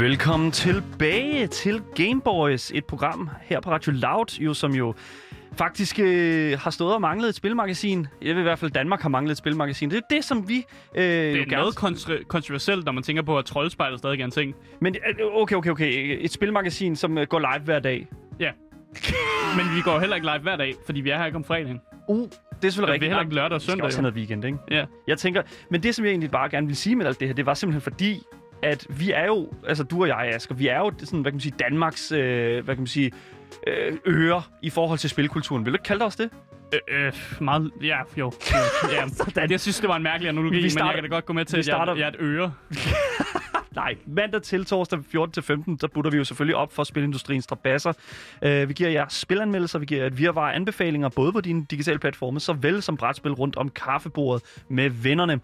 Velkommen tilbage til Gameboys, et program her på Radio Loud, som faktisk har stået og manglet et spilmagasin. Jeg vil i hvert fald, Danmark har manglet et spilmagasin. Det er det, som vi det er noget kontroversielt, når man tænker på, at Troldspejlet stadig er en ting. Men okay. Et spilmagasin, som går live hver dag. Ja. Men vi går heller ikke live hver dag, fordi vi er her ikke om fredagen. Det er selvfølgelig rigtigt. Vi er heller ikke lørdag og søndag. Vi skal også have noget weekend, ikke? Ja. Jeg tænker, men det, som jeg egentlig bare gerne vil sige med alt det her, det var simpelthen fordi, at vi er jo, altså du og jeg, Asger, vi er jo sådan, hvad kan man sige, Danmarks, ører i forhold til spilkulturen. Vil du ikke kalde os det? Meget, ja, jo. Ja. Jeg synes, det var en mærkelig analogi, men jeg kan da godt gå med til, at jeg er et øre. Nej, mandag til torsdag 14-15, der butter vi jo selvfølgelig op for spilindustriens strabasser. Vi giver jer spilanmeldelser, vi giver jer et virvar af anbefalinger, både på dine digitale platforme, såvel som brætspil rundt om kaffebordet med vennerne.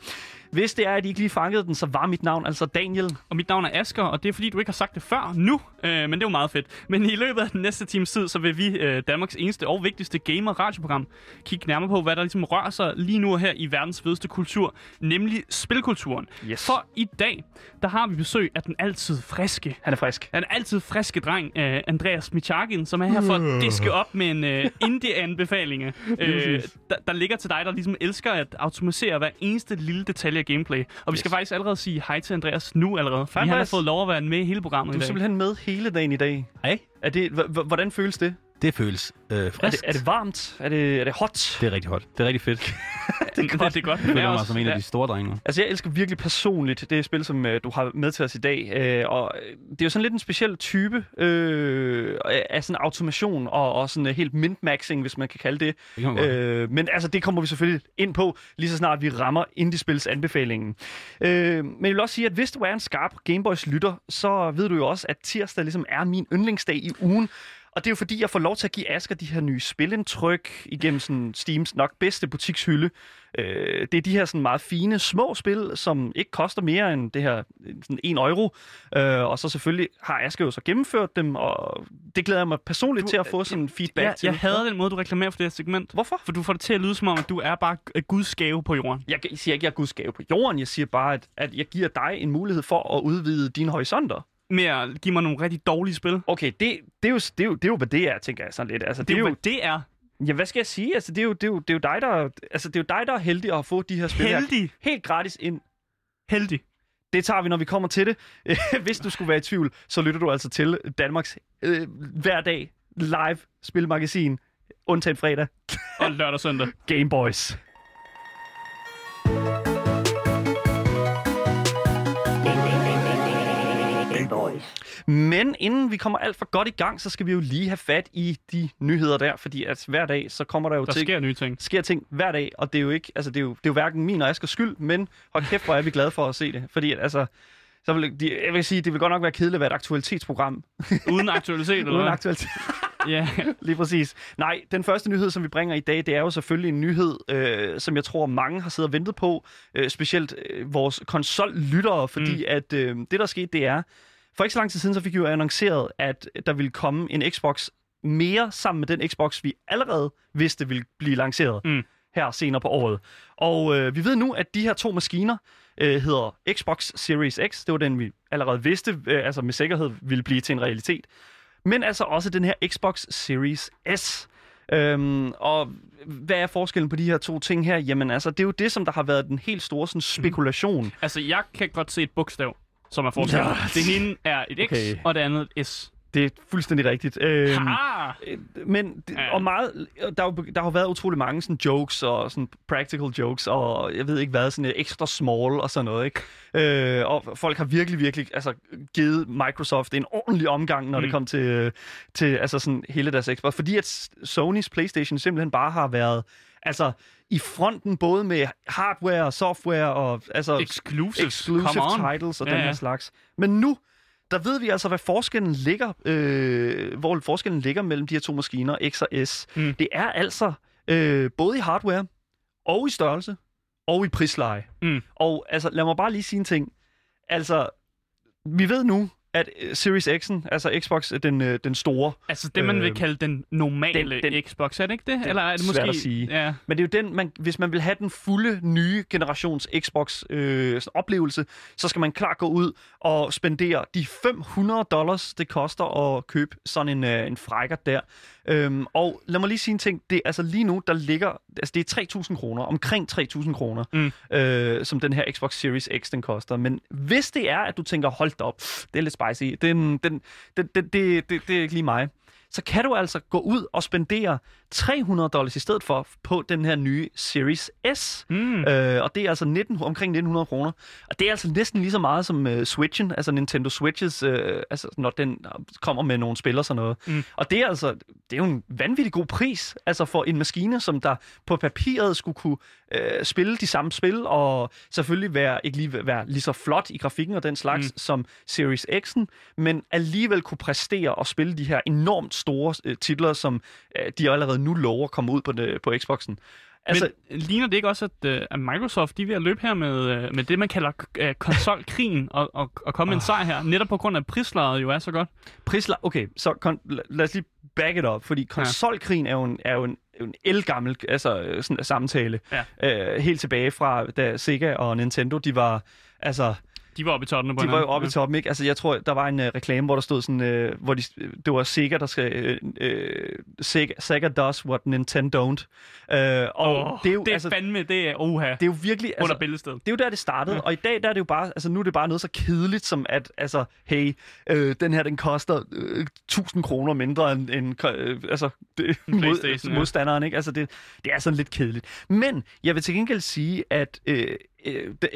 Hvis det er, at I ikke lige fangede den, så var mit navn altså Daniel. Og mit navn er Asger, og det er fordi, du ikke har sagt det før nu, men det er jo meget fedt. Men i løbet af den næste times tid, så vil vi, Danmarks eneste og vigtigste gamer-radioprogram, kigge nærmere på, hvad der ligesom rører sig lige nu her i verdens fedeste kultur, nemlig spilkulturen. Yes. For i dag, der har vi besøg af den altid friske... Han er altid friske dreng, Andreas Michajkin, som er her for at diske op med en indie-anbefalinge, der ligger til dig, der ligesom elsker at automatisere hver eneste lille detalje gameplay. Og vi skal faktisk allerede sige hej til Andreas nu allerede. Han har fået lov at være med i hele programmet i dag. Du er simpelthen med hele dagen i dag. Hej. Hvordan føles det? Det føles frisk. Er det varmt? Er det hot? Det er rigtig hot. Det er rigtig fedt. Det er godt. Jeg føler mig som en af de store drenge. Altså, jeg elsker virkelig personligt det spil, som du har med til os i dag. Og det er jo sådan lidt en speciel type af sådan automation og sådan helt mintmaxing, hvis man kan kalde det. Men altså, det kommer vi selvfølgelig ind på, lige så snart vi rammer indiespils anbefalingen. Men jeg vil også sige, at hvis du er en skarp Gameboys-lytter, så ved du jo også, at tirsdag ligesom er min yndlingsdag i ugen. Og det er jo fordi, jeg får lov til at give Asger de her nye spilindtryk igennem sådan Steams nok bedste butikshylde. Det er de her sådan meget fine, små spil, som ikke koster mere end det her sådan 1 euro. Og så selvfølgelig har Asger jo så gennemført dem, og det glæder jeg mig personligt til at få sådan feedback til. Jeg hader den måde, du reklamerer for det her segment. Hvorfor? For du får det til at lyde som om, at du er bare Guds gave på jorden. Jeg siger ikke, at jeg er Guds gave på jorden. Jeg siger bare, at jeg giver dig en mulighed for at udvide dine horisonter. Med at give mig nogle rigtig dårlige spil. Okay, det er jo, hvad det er, tænker jeg sådan lidt. Altså, det er jo, hvad det er? Ja, hvad skal jeg sige? Altså, det er jo dig, der... Altså, det er jo dig, der er heldig at få de her spil. Heldig? Helt gratis ind. Heldig. Det tager vi, når vi kommer til det. Hvis du skulle være i tvivl, så lytter du altså til Danmarks hver dag live spilmagasin. Undtagen fredag. Og lørdag og søndag. Gameboys. Men inden vi kommer alt for godt i gang, så skal vi jo lige have fat i de nyheder der, fordi at hver dag, så kommer der jo ting. Der sker nye ting. Sker ting hver dag, og det er jo ikke, altså det er jo hverken min og Askers skyld, men hold kæft, hvor er vi glade for at se det, fordi at, altså så jeg vil sige, det vil godt nok være kedeligt at være et aktualitetsprogram uden aktualitet eller uden aktualitet. Ja, lige præcis. Nej, den første nyhed, som vi bringer i dag, det er jo selvfølgelig en nyhed, som jeg tror, mange har siddet og ventet på, specielt vores konsollyttere, fordi at det, der skete, det er, for ikke så lang tid siden, så fik vi jo annonceret, at der ville komme en Xbox mere sammen med den Xbox, vi allerede vidste ville blive lanceret her senere på året. Og vi ved nu, at de her to maskiner hedder Xbox Series X. Det var den, vi allerede vidste, altså med sikkerhed ville blive til en realitet. Men altså også den her Xbox Series S. Og hvad er forskellen på de her to ting her? Jamen altså, det er jo det, som der har været den helt store sådan, spekulation. Altså, jeg kan godt se et bogstav, som er forskellen. Ja. Det ene er et X, og det andet et S. Det er fuldstændig rigtigt. Men og meget, der har været utrolig mange sådan jokes og sådan practical jokes og jeg ved ikke hvad, sådan extra small og sådan noget, ikke? Og folk har virkelig altså givet Microsoft en ordentlig omgang, når det kom til altså sådan hele deres Xbox, fordi at Sonys PlayStation simpelthen bare har været altså i fronten både med hardware og software og altså exclusive titles og den her slags. Men nu der ved vi altså, hvad forskellen ligger, hvor forskellen ligger mellem de her to maskiner, X og S. Det er altså både i hardware, og i størrelse, og i prisleje. Og altså, lad mig bare lige sige en ting. Altså, vi ved nu, at Series X'en, altså Xbox, den store... Altså det, man vil kalde den normale Xbox, er det ikke det? Eller er det måske... svært at sige. Ja. Men det er jo den, hvis man vil have den fulde, nye generations Xbox-oplevelse, så skal man klart gå ud og spendere de $500, det koster at købe sådan en frækker der. Og lad mig lige sige en ting. Det, altså lige nu, der ligger... Altså det er 3.000 kroner, omkring 3.000 kroner, som den her Xbox Series X, den koster. Men hvis det er, at du tænker, hold da op, det er lidt spicy. Det er ikke lige mig. Så kan du altså gå ud og spendere $300 i stedet for på den her nye Series S. Og det er altså omkring 1.900 kroner. Og det er altså næsten lige så meget som Switchen, altså Nintendo Switches, altså når den kommer med nogle spil og sådan noget. Og det er altså, det er jo en vanvittig god pris, altså for en maskine, som der på papiret skulle kunne spille de samme spil, og selvfølgelig ikke være lige så flot i grafikken og den slags som Series X'en, men alligevel kunne præstere og spille de her enormt store titler, som de allerede nu lover at komme ud på Xbox'en. Altså, men ligner det ikke også, at Microsoft de er ved at løbe her med det, man kalder konsolkrigen, og komme med en sejr her, netop på grund af prislaget jo er så godt? Okay, så lad os lige back it up, fordi konsolkrigen er jo en elgammel samtale, helt tilbage fra, da Sega og Nintendo, de var oppe i toppen på hinanden. De var jo oppe i toppen, ikke? Altså, jeg tror, der var en reklame, hvor der stod sådan, hvor det var Sega, der skal... Sega does what Nintendo don't. Det er jo virkelig... Altså, under billedstedet. Det er jo der, det startede. Ja. Og i dag, der er det jo bare... Altså, nu er det bare noget så kedeligt, som at, altså, hey, den her, den koster 1.000 kroner mindre end modstanderen, ikke? Altså, det er sådan lidt kedeligt. Men jeg vil til gengæld sige, at...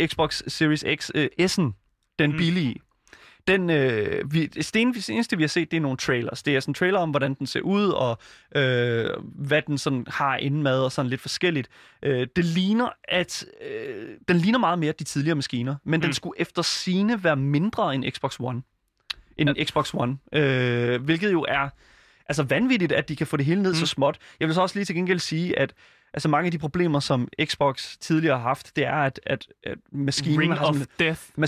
Xbox Series X S'en, den billige. Det eneste, vi har set, det er nogle trailers. Det er sådan en trailer om, hvordan den ser ud, og hvad den sådan har inden med, og sådan lidt forskelligt. Det ligner, at den ligner meget mere de tidligere maskiner, men den skulle efter sigende være mindre end Xbox One. Xbox One. Hvilket jo er altså vanvittigt, at de kan få det hele ned så småt. Jeg vil så også lige til gengæld sige, at altså mange af de problemer, som Xbox tidligere har haft, det er, at maskinen har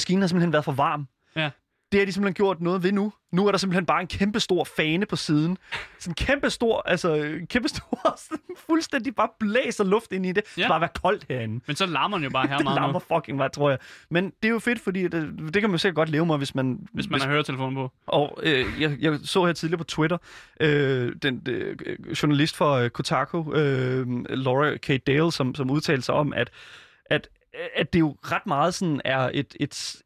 simpelthen været for varm. Ja. Det har de simpelthen gjort noget ved nu. Nu er der simpelthen bare en kæmpe stor fane på siden. Sådan kæmpe stor, fuldstændig bare blæser luft ind i det. Ja. Det bare være koldt herinde. Men så larmer den jo bare her meget. Det larmer fucking meget, tror jeg. Men det er jo fedt, fordi det kan man sikkert godt leve med, hvis man har høretelefonen på. Og jeg så her tidligere på Twitter, den journalist for Kotaku, Laura Kate Dale, som udtalte sig om, at det jo ret meget sådan er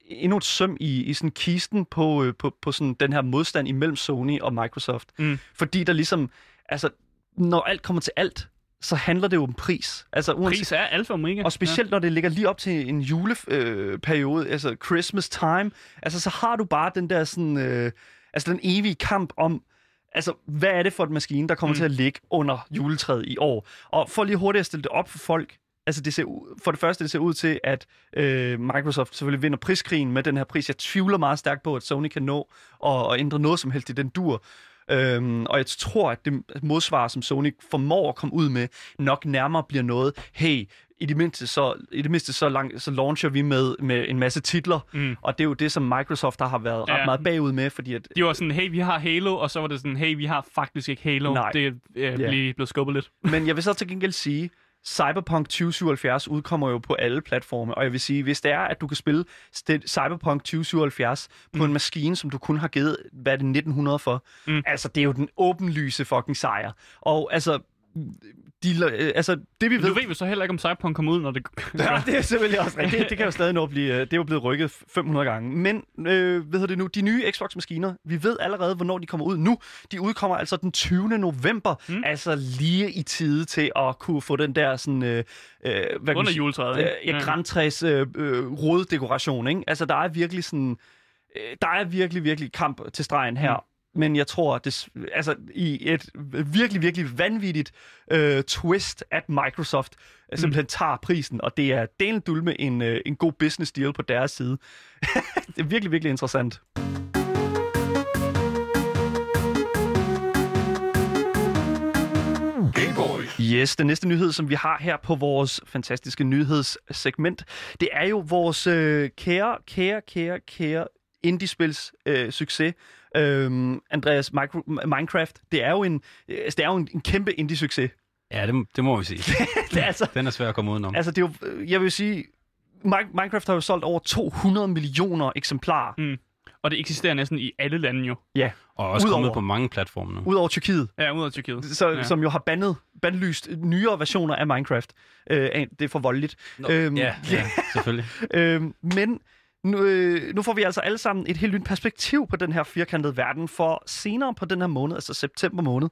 endnu et søm i sådan kisten på sådan den her modstand imellem Sony og Microsoft. Fordi der ligesom, altså når alt kommer til alt, så handler det jo om pris. Altså, pris er alfa og omega. Og specielt når det ligger lige op til en juleperiode, altså Christmas time, altså så har du bare den der sådan, altså den evige kamp om, altså, hvad er det for en maskine, der kommer til at ligge under juletræet i år? Og for lige hurtigt at stille det op for folk, altså det ser ud til, at Microsoft selvfølgelig vinder priskrigen med den her pris. Jeg tvivler meget stærkt på, at Sony kan nå at ændre noget som helst i den dur. Og jeg tror, at det modsvar, som Sony formår at komme ud med, nok nærmere bliver noget, hey, i det mindste så launcher vi med en masse titler, og det er jo det, som Microsoft der har været ret meget bagud med, fordi at... De var sådan, hey, vi har Halo, og så var det sådan, hey, vi har faktisk ikke Halo. Nej. Det blev skubbet lidt. Men jeg vil så til gengæld sige, Cyberpunk 2077 udkommer jo på alle platforme, og jeg vil sige, hvis det er, at du kan spille Cyberpunk 2077 på en maskine, som du kun har givet, hvad er det, 1900 for, altså det er jo den åbenlyse fucking sejr. Og altså... det vi ved... Du ved jo så heller ikke, om Cyberpunk kommer ud, når det... Ja, det er selvfølgelig også rigtigt. Det kan jo stadig nå blive... Det er jo blevet rykket 500 gange. Men, de nye Xbox-maskiner, vi ved allerede, hvornår de kommer ud nu. De udkommer altså den 20. november, altså lige i tide til at kunne få den der sådan... under juletræet, ikke? Grantræs rodedekoration, ikke? Altså, der er virkelig sådan... der er virkelig, virkelig kamp til stregen her. Men jeg tror, at det, altså i et virkelig, virkelig vanvittigt twist, at Microsoft simpelthen tager prisen, og det er delen dulme en god business deal på deres side. Det er virkelig, virkelig interessant. Yes, den næste nyhed, som vi har her på vores fantastiske nyhedssegment, det er jo vores kære indiespils succes. Andreas, Minecraft, det er jo en kæmpe indie-succes. Ja, det må vi sige. Altså, den er svær at komme udenom. Altså, det er jo, jeg vil sige, Minecraft har jo solgt over 200 millioner eksemplarer. Mm. Og det eksisterer næsten i alle lande jo. Ja. Og også kommet på mange platforme nu. Udover Tyrkiet. Ja, udover Tyrkiet. Som jo har bandlyst nyere versioner af Minecraft. Det er for voldeligt. Selvfølgelig. Men nu får vi altså alle sammen et helt nyt perspektiv på den her firkantede verden, for senere på den her måned, altså september måned,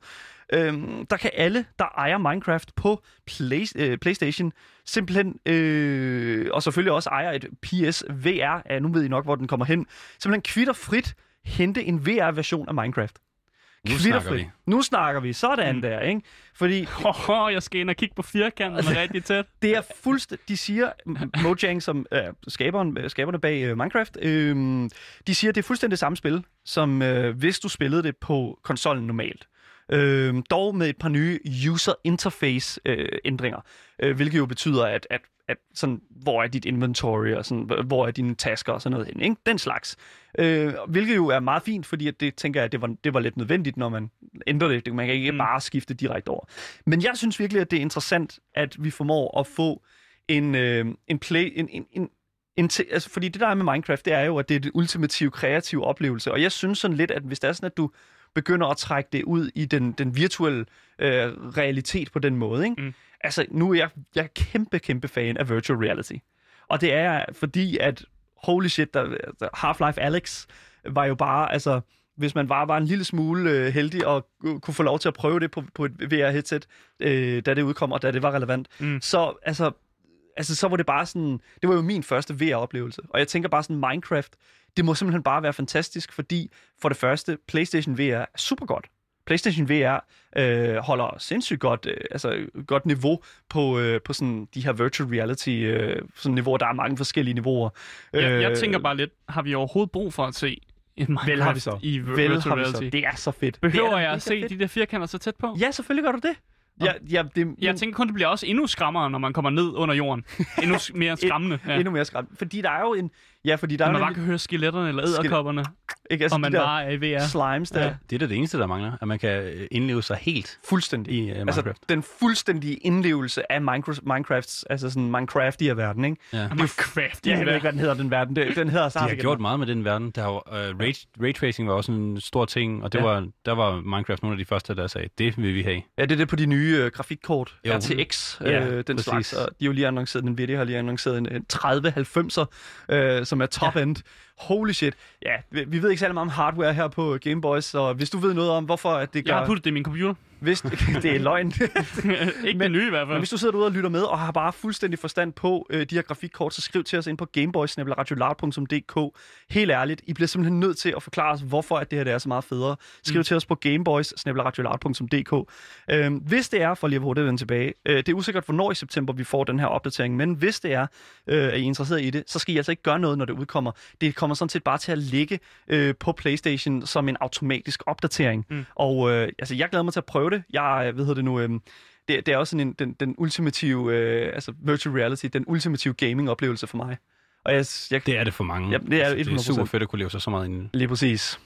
der kan alle, der ejer Minecraft på PlayStation, simpelthen, og selvfølgelig også ejer et PSVR, nu ved I nok, hvor den kommer hen, simpelthen kvitterfrit hente en VR-version af Minecraft. Nu snakker vi. Sådan der, ikke? Fordi... jeg skal ind og kigge på firkanten rigtig tæt. Det er fuldstændig... De siger, Mojang, som skaberne bag Minecraft, de siger, det er fuldstændig det samme spil, som hvis du spillede det på konsollen normalt. Dog med et par nye user interface ændringer, hvilket jo betyder, at sådan, hvor er dit inventory, og sådan, hvor er dine tasker og sådan noget hen, ikke? Den slags. Hvilket jo er meget fint, fordi at det tænker jeg, at det var lidt nødvendigt, når man ændrer det. Man kan ikke bare skifte direkte over. Men jeg synes virkelig, at det er interessant, at vi formår at få en fordi det der er med Minecraft, det er jo, at det er det ultimative kreative oplevelse. Og jeg synes sådan lidt, at hvis det er sådan, at du begynder at trække det ud i den virtuelle realitet på den måde, ikke? Mm. Altså, nu er jeg kæmpe fan af virtual reality. Og det er fordi, at holy shit, Half-Life Alyx var jo bare, altså, hvis man var en lille smule heldig og kunne få lov til at prøve det på et VR-headset, da det udkom, og da det var relevant, så altså, så var det bare sådan, det var jo min første VR-oplevelse. Og jeg tænker bare sådan, Minecraft, det må simpelthen bare være fantastisk, fordi for det første, PlayStation VR er super godt. PlayStation VR holder sindssygt godt niveau på sådan de her virtual reality sådan niveauer. Der er mange forskellige niveauer. Jeg tænker bare lidt, har vi overhovedet brug for at se Minecraft vel har vi så. I virtual reality? Det er så fedt. Behøver jeg at se de der firkanter så tæt på? Ja, selvfølgelig gør du det. Jeg tænker kun, det bliver også endnu skræmmere, når man kommer ned under jorden. Endnu mere skræmmende. Ja. Endnu mere skræmmende. Fordi der er jo en... Ja, fordi der man bare kan høre skeletterne eller edderkopperne, ikke? Altså, og man bare er i VR. Slimes der. Ja. Det er det eneste, der mangler, at man kan indleve sig helt fuldstændig i Minecraft. Altså, den fuldstændige indlevelse af Minecrafts, altså sådan Minecraftige verden, ikke? Ja. Minecraftige verden. Jeg ved ikke, hvad den hedder, den verden. Den hedder så. De har gjort meget med den verden. Der har jo, raytracing var også en stor ting, og det var Minecraft nogle af de første, der sagde, det vil vi have. Ja, det er det på de nye grafikkort, RTX, den slags. Og de har jo lige annonceret, Nvidia har lige annonceret en 3090'er, som er top-end. Holy shit. Ja, vi ved ikke særlig meget om hardware her på Game Boys, så hvis du ved noget om, hvorfor at det gør... Jeg har puttet det i min computer. Hvis det er løgn. Ikke den nye i hvert fald. Men hvis du sidder derude og lytter med, og har bare fuldstændig forstand på de her grafikkort, så skriv til os ind på gameboys@radioloud.dk. Helt ærligt, I bliver simpelthen nødt til at forklare os, hvorfor at det her det er så meget federe. Skriv til os på gameboys@radioloud.dk. Hvis det er, for lige at hurtigt vende tilbage, det er usikkert, hvornår i september vi får den her opdatering, men hvis det er, at I er interesseret i det, så skal I altså ikke gøre noget, når det udkommer. Det kommer sådan set bare til at ligge på PlayStation som en automatisk opdatering. Og altså, jeg glæder mig til at prøve det. Jeg ved det nu. Det er også sådan den ultimative, altså virtual reality, den ultimative gaming-oplevelse for mig. Og det er det for mange. Ja, det er, altså, det er super fedt at kunne leve sig så meget inden. Lige præcis.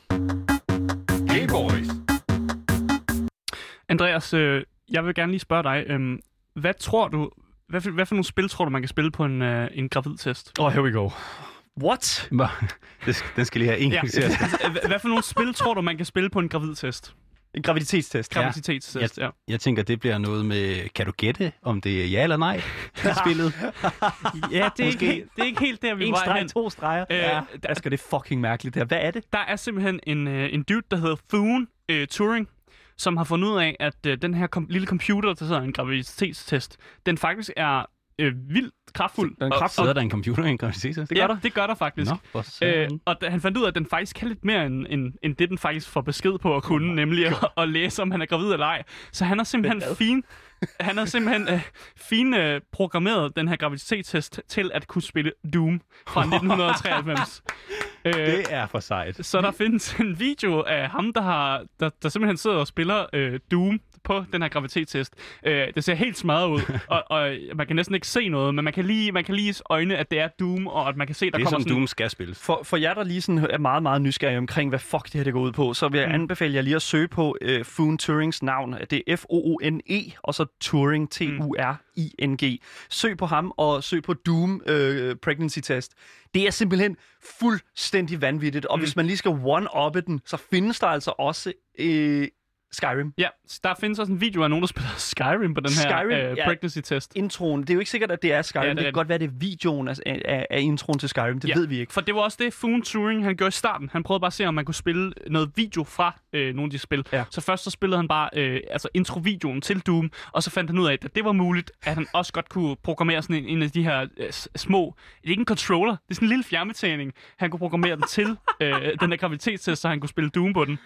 Game Boys. Andreas, jeg vil gerne lige spørge dig. Hvad tror du? Hvad for nogle spil tror du man kan spille på en gravidtest? Here we go. What? Den skal lige have en. Hvad for nogle spil tror du man kan spille på en gravidtest? En graviditetstest. Ja. Jeg tænker, det bliver noget med, kan du gætte, om det er ja eller nej, spillet? Ja, det er ikke helt der, vi var hen. 1 streg, 2 streger. Der skal det fucking mærkeligt der. Hvad er det? Der er simpelthen en dude, der hedder Foone Turing, som har fundet ud af, at den her lille computer, der sidder en graviditetstest, den faktisk er vildt kraftfuld. Sidder der en computer i en graviditetstest? Det gør der. Det gør der faktisk. Nå, og han fandt ud af, at den faktisk kan lidt mere, end det, den faktisk får besked på at kunne, nemlig at læse, om han er gravid eller ej. Så han har simpelthen programmeret den her graviditetstest til at kunne spille Doom fra 1993. Det er for sejt. Så der findes en video af ham, der simpelthen sidder og spiller Doom på den her gravitetstest. Det ser helt smadret ud, og man kan næsten ikke se noget, men man kan lige øjne, at det er Doom, og at man kan se, der det kommer sådan... Doom skal spilles. For jer, der lige sådan er meget, meget nysgerrige omkring, hvad fuck det her det går ud på, så vil jeg anbefale jer lige at søge på Foone Turings navn. Det er F-O-O-N-E, og så Turing, T-U-R-I-N-G. Søg på ham, og søg på Doom Pregnancy Test. Det er simpelthen fuldstændig vanvittigt, og hvis man lige skal one-uppe den, så findes der altså også... Skyrim. Ja, der findes også en video af nogen, der spiller Skyrim på den her pregnancy-test. Introen. Det er jo ikke sikkert, at det er Skyrim. Ja, det kan godt være, det er videoen af introen til Skyrim. Det ved vi ikke. For det var også det, Foone Turing han gjorde i starten. Han prøvede bare at se, om man kunne spille noget video fra nogle af de spil. Ja. Så først så spillede han bare introvideoen til Doom, og så fandt han ud af, at det var muligt, at han også godt kunne programmere sådan en af de her små... Det er ikke en controller, det er sådan en lille fjernbetjening. Han kunne programmere den til den der gravitetstest, så han kunne spille Doom på den.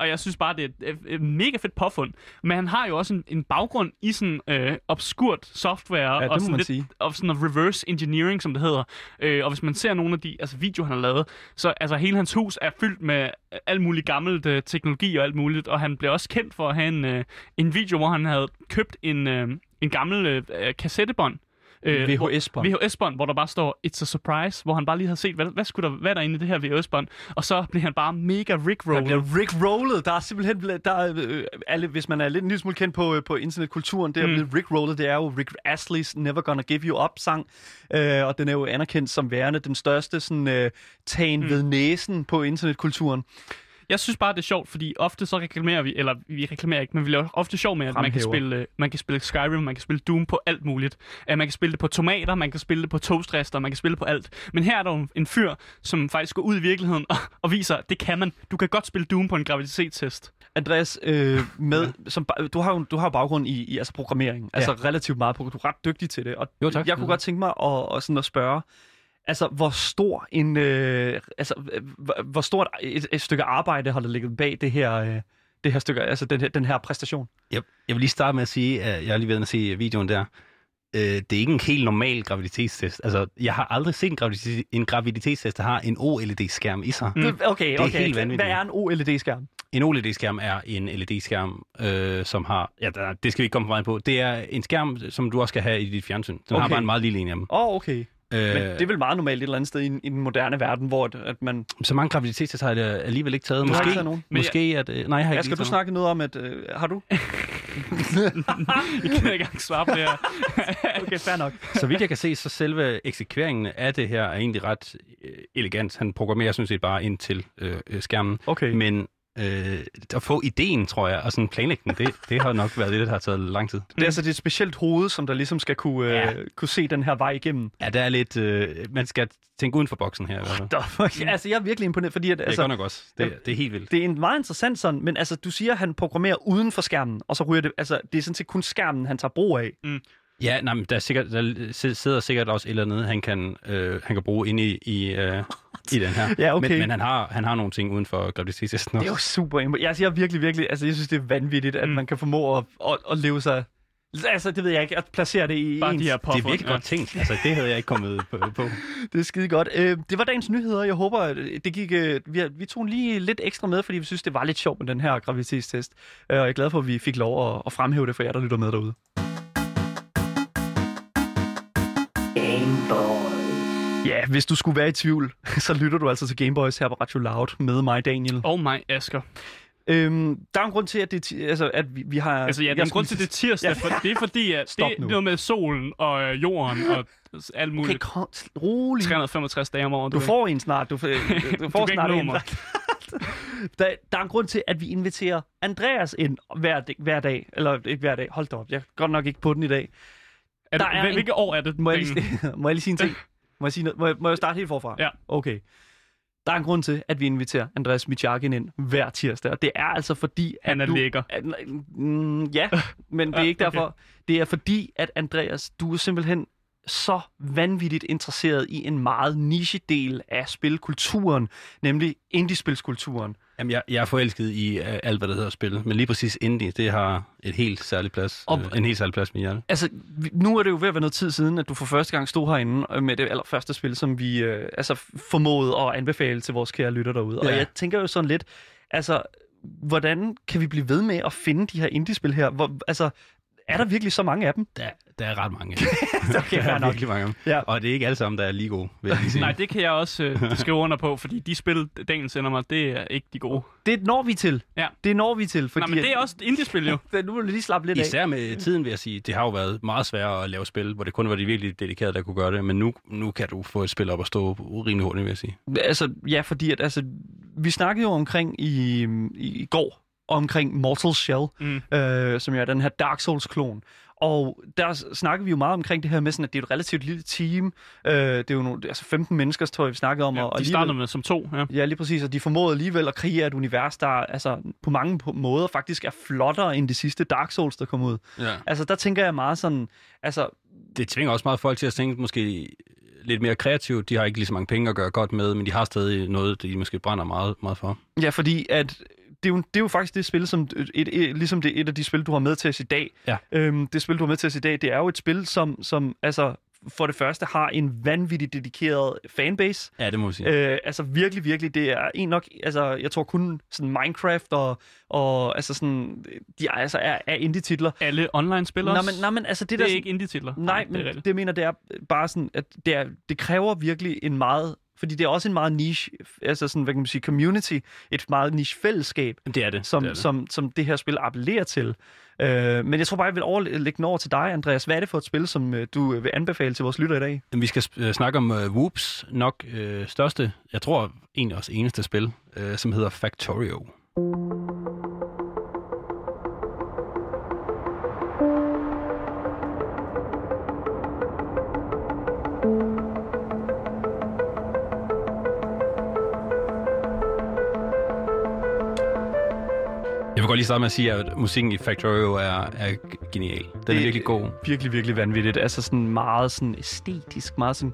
Og jeg synes bare, det er mega fedt påfund, men han har jo også en baggrund i sådan obskurt software, ja, og sådan lidt og sådan reverse engineering, som det hedder. Og hvis man ser nogle af de videoer, han har lavet, så altså hele hans hus er fyldt med alt muligt gammelt teknologi og alt muligt, og han blev også kendt for at have en video, hvor han havde købt en gammel kassettebånd. VHS-bånd, hvor der bare står It's a Surprise, hvor han bare lige havde set, hvad der inde i det her VHS-bånd, og så bliver han bare mega rickrolled. Han bliver rickrolled. Der er simpelthen, alle, hvis man er lidt en lille smule kendt på internetkulturen, det er blevet rickrolled. Det er jo Rick Astley's Never Gonna Give You Up-sang, og den er jo anerkendt som værende den største sådan, tagen ved næsen på internetkulturen. Jeg synes bare, det er sjovt, fordi ofte så reklamerer vi, eller vi reklamerer ikke, men vi laver ofte sjov med, at man kan spille Skyrim, man kan spille Doom på alt muligt. Man kan spille det på tomater, man kan spille det på toastrester, man kan spille det på alt. Men her er der en fyr, som faktisk går ud i virkeligheden og viser, at det kan man. Du kan godt spille Doom på en graviditetstest. Andreas, du har jo baggrund i programmering, relativt meget, du er ret dygtig til det. Og jo, tak. Jeg kunne godt tænke mig at spørge, hvor stort et stykke arbejde har der ligget bag det her stykke, altså den her præstation? Jeg vil lige starte med at sige, at jeg har lige været inde at se videoen der. Det er ikke en helt normal graviditetstest. Altså, jeg har aldrig set en graviditetstest, der har en OLED-skærm i sig. Okay, det er helt vanvittigt. Hvad er en OLED-skærm? En OLED-skærm er en LED-skærm, som har... Ja, det skal vi ikke komme for meget på. Det er en skærm, som du også skal have i dit fjernsyn. Den har bare en meget lille en af dem. Okay. Men det er vel meget normalt et eller andet sted i den moderne verden, hvor at man... Så mange graviditetstest har jeg alligevel ikke taget. Måske at... Nej, jeg har ikke. Skal du snakke noget om, at... har du? Jeg kan ikke engang svare på det her. Okay, fair nok. Så vidt jeg kan se, så selve eksekveringen af det her er egentlig ret elegant. Han programmerer sådan set bare ind til skærmen. Okay. Men... at få ideen, tror jeg, og sådan planlægge den, det har nok været det, der har taget lang tid. Det er altså det specielt hoved, som der ligesom skal kunne se den her vej igennem. Ja, der er lidt... man skal tænke uden for boksen her. Altså, jeg er virkelig imponeret, fordi... Det er godt nok også. Det er helt vildt. Det er en meget interessant sådan, men altså, du siger, at han programmerer uden for skærmen, og så ryger det... Altså, det er sådan set kun skærmen, han tager brug af. Ja, nej, men der sidder sikkert også et eller andet, han kan bruge inde i den her. Ja, okay. Men han har nogle ting uden for graviditetstesten også. Det er jo super imponerende. Jeg siger virkelig, jeg synes, det er vanvittigt, at man kan formå at leve sig... Altså, det ved jeg ikke, at placere det i bare ens... De her puffer, det er virkelig godt tænkt. Altså, det havde jeg ikke kommet på. Det er skide godt. Det var dagens nyheder. Jeg håber, det gik... Vi tog lige lidt ekstra med, fordi vi synes, det var lidt sjovt med den her graviditetstest. Og jeg er glad for, at vi fik lov at fremhæve det for jer, der lytter med derude. Ja, hvis du skulle være i tvivl, så lytter du altså til Gameboys her på Radio Loud med mig, Daniel. Og mig, Asger. Der er en grund til, at det at vi har... Altså ja, der er en grund til, det tirsdag. Ja. Det er fordi, at det er noget med solen og jorden og alt muligt. Okay, rolig. 365 dage om året. Du får en snart. Du får du snart en. Der er en grund til, at vi inviterer Andreas ind hver dag. Eller ikke hver dag. Hold da op, jeg er godt nok ikke på den i dag. Hvilket år er det? Må jeg lige sige en ting? Må jeg starte helt forfra? Ja. Okay. Der er en grund til, at vi inviterer Andreas Michajkin ind hver tirsdag, og det er altså fordi... Han er lækker. Ja, men det er ikke derfor. Det er fordi, at Andreas, du er simpelthen så vanvittigt interesseret i en meget niche-del af spilkulturen, nemlig indiespilskulturen. Jamen, jeg er forelsket i alt, hvad der hedder spil, men lige præcis indie, det har en helt særlig plads i mit hjerte. Altså, nu er det jo ved at være noget tid siden, at du for første gang stod herinde med det allerførste spil, som vi formåede at anbefale til vores kære lytter derude. Ja. Og jeg tænker jo sådan lidt, altså, hvordan kan vi blive ved med at finde de her indiespil her? Hvor, altså, er der virkelig så mange af dem? Der er ret mange. Okay, der er nok virkelig mange af dem. Ja. Og det er ikke alle sammen, der er lige gode, vil jeg sige. Nej, det kan jeg også skrive under på, fordi de spil, Daniel sender mig, det er ikke de gode. Det når vi til. Ja. Det når vi til. Fordi... Nej, men det er også indie-spil jo. Nu vil du lige slappe lidt af. Især med tiden, vil jeg sige, det har jo været meget sværere at lave spil, hvor det kun var de virkelig dedikerede, der kunne gøre det. Men nu kan du få et spil op at stå rimelig hurtigt, vil jeg sige. Altså, ja, fordi at, altså, vi snakkede jo omkring i går, omkring Mortal Shell, som jo er den her Dark Souls-klon. Og der snakker vi jo meget omkring det her med, sådan, at det er et relativt lille team. Det er jo nogle, altså 15 mennesker, tror jeg, vi snakkede om. Ja, og de startede med som 2. Ja. Ja, lige præcis. Og de formåede alligevel at kreere et univers, der altså, på mange måder faktisk er flottere end det sidste Dark Souls, der kom ud. Ja. Altså, der tænker jeg meget sådan... Altså, det tvinger også meget folk til at tænke måske lidt mere kreativt. De har ikke lige så mange penge at gøre godt med, men de har stadig noget, de måske brænder meget, meget for. Ja, fordi at... Det er jo faktisk det spil, som ligesom det er et af de spil, du har med til os i dag. Ja. Det spil, du har med til os i dag, det er jo et spil, som altså for det første har en vanvittig dedikeret fanbase. Ja, det må jeg sige. Altså virkelig, virkelig, det er en nok, altså jeg tror kun sådan Minecraft og altså sådan, de altså er indie-titler. Alle online-spillere? Nej, men altså det der... Det er ikke indie-titler. Nej, men det mener, det er bare sådan, at det kræver virkelig en meget... Fordi det er også en meget niche, altså sådan, hvad kan man sige, community, et meget niche-fællesskab, som det her spil appellerer til. Men jeg tror bare, jeg vil lægge den over til dig, Andreas. Hvad er det for et spil, som du vil anbefale til vores lytter i dag? Vi skal snakke om Whoops, nok største, jeg tror egentlig også eneste spil, som hedder Factorio. Jeg kan lige starte med at sige, at musikken i Factorio er genial. Den er virkelig god. Virkelig, virkelig vanvittigt. Altså sådan meget sådan æstetisk, meget sådan...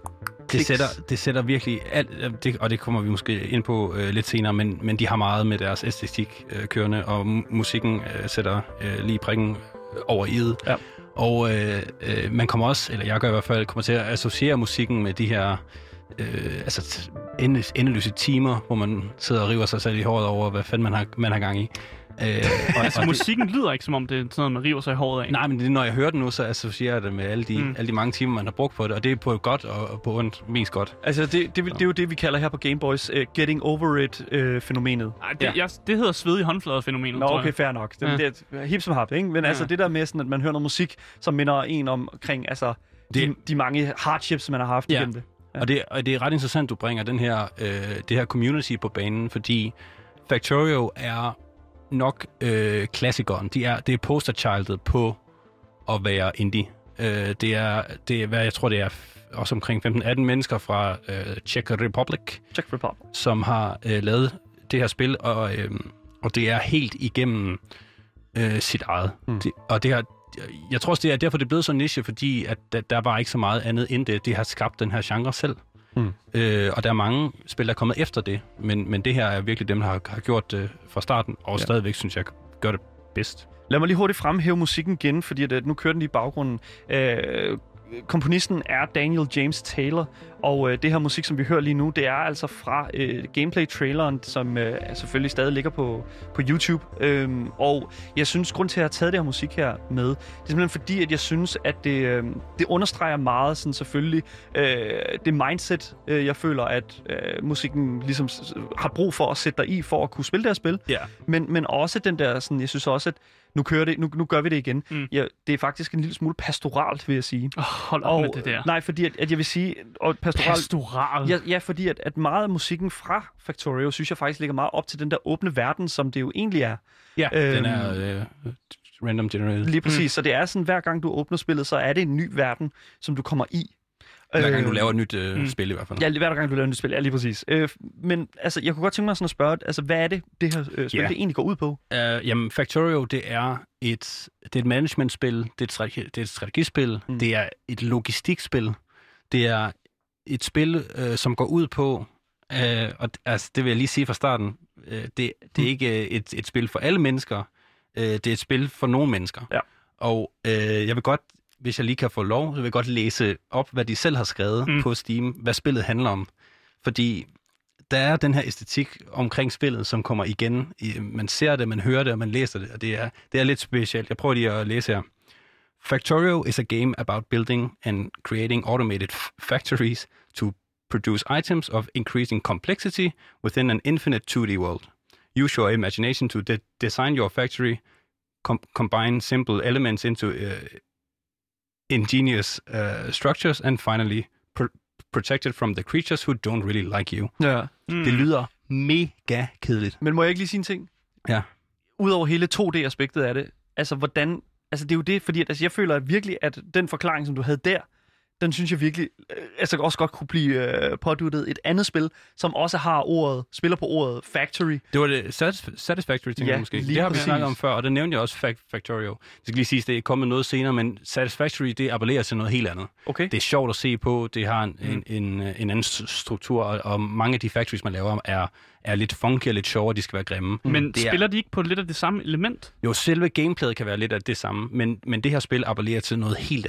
Det sætter virkelig alt, og det kommer vi måske ind på lidt senere, men de har meget med deres æstetik kørende, og musikken sætter lige prikken over i'et. Ja. Og man kommer også, eller jeg gør i hvert fald, kommer til at associere musikken med de her... altså endeløse timer, hvor man sidder og river sig selv i håret over, hvad fanden man har gang i. Altså musikken lyder ikke, som om det er sådan noget, man river sig i håret af. Nej, men det, når jeg hører den nu, så associerer jeg det med alle de mange timer, man har brugt på det, og det er på godt og på ondt, mest godt. Altså det er jo det, vi kalder her på Game Boys getting over it-fænomenet. Det hedder svedige håndflader-fænomenet, tror jeg. Okay, fair nok. Det er hip som hap, ikke? Men altså det der med, sådan, at man hører noget musik, som minder en omkring altså, de mange hardships, som man har haft igennem det. Og det er ret interessant, du bringer det her community på banen, fordi Factorio er nok klassikeren. Det er posterchildet på at være indie. Det er hvad jeg tror, det er også omkring 15-18 mennesker fra Czech Republic, som har lavet det her spil, og det er helt igennem sit eget. Og det her... Jeg tror også, det er derfor, det er blevet så niche, fordi at der var ikke så meget andet end det. Det har skabt den her genre selv. Og der er mange spil, der er kommet efter det. Men det her er virkelig dem, der har gjort det fra starten, og stadigvæk, synes jeg, gør det bedst. Lad mig lige hurtigt fremhæve musikken igen, fordi nu kører den lige i baggrunden. Komponisten er Daniel James Taylor, og det her musik, som vi hører lige nu, det er altså fra gameplay-traileren, som selvfølgelig stadig ligger på YouTube. Og jeg synes, grund til at have taget det her musik her med, det er simpelthen fordi, at jeg synes, at det understreger meget sådan selvfølgelig det mindset, jeg føler, at musikken ligesom har brug for at sætte dig i, for at kunne spille det her spil. Yeah. Men også den der, sådan, jeg synes også, at nu gør vi det igen. Ja, det er faktisk en lille smule pastoralt, vil jeg sige. Hold op med det der. Nej, fordi at jeg vil sige... Og pastoralt? Ja, fordi at meget af musikken fra Factorio, synes jeg faktisk ligger meget op til den der åbne verden, som det jo egentlig er. Ja, den er... random generated. Lige præcis, så det er sådan, hver gang du åbner spillet, så er det en ny verden, som du kommer i. Hver gang du laver et nyt spil i hvert fald. Ja, hver gang du laver et nyt spil, ja, lige præcis. Men altså, jeg kunne godt tænke mig sådan at spørge, altså, hvad er det her spil, det egentlig går ud på? Jamen, Factorio, det er et managementspil, det er et strategispil, det er et logistikspil, det er et spil, som går ud på, og altså, det vil jeg lige sige fra starten, det er ikke et spil for alle mennesker, det er et spil for nogle mennesker. Ja. Og jeg vil godt... Hvis jeg lige kan få lov, så vil jeg godt læse op, hvad de selv har skrevet på Steam, hvad spillet handler om. Fordi der er den her æstetik omkring spillet, som kommer igen. Man ser det, man hører det, og man læser det, og det er lidt specielt. Jeg prøver lige at læse her. Factorio is a game about building and creating automated factories to produce items of increasing complexity within an infinite 2D world. Use your imagination to design your factory, combine simple elements into ingenious structures, and finally protected from the creatures who don't really like you. Ja. Mm. Det lyder mega kedeligt. Men må jeg ikke lige sige en ting? Ja. Udover hele 2D-aspektet af det, altså hvordan... Altså det er jo det, fordi altså, jeg føler at virkelig, at den forklaring, som du havde der, den synes jeg virkelig altså også godt kunne blive påduttet et andet spil, som også har ordet, spiller på ordet factory. Det var det Satisfactory, tænker jeg måske. Det har vi snakket om før, og det nævnte jeg også Factorio. Det skal lige siges, det er kommet noget senere, men Satisfactory, det appellerer til noget helt andet. Okay. Det er sjovt at se på, det har en anden struktur, og mange af de factories, man laver, er lidt funky og lidt sjovere, de skal være grimme. Men spiller de ikke på lidt af det samme element? Jo, selve gameplayet kan være lidt af det samme, men det her spil appellerer til noget helt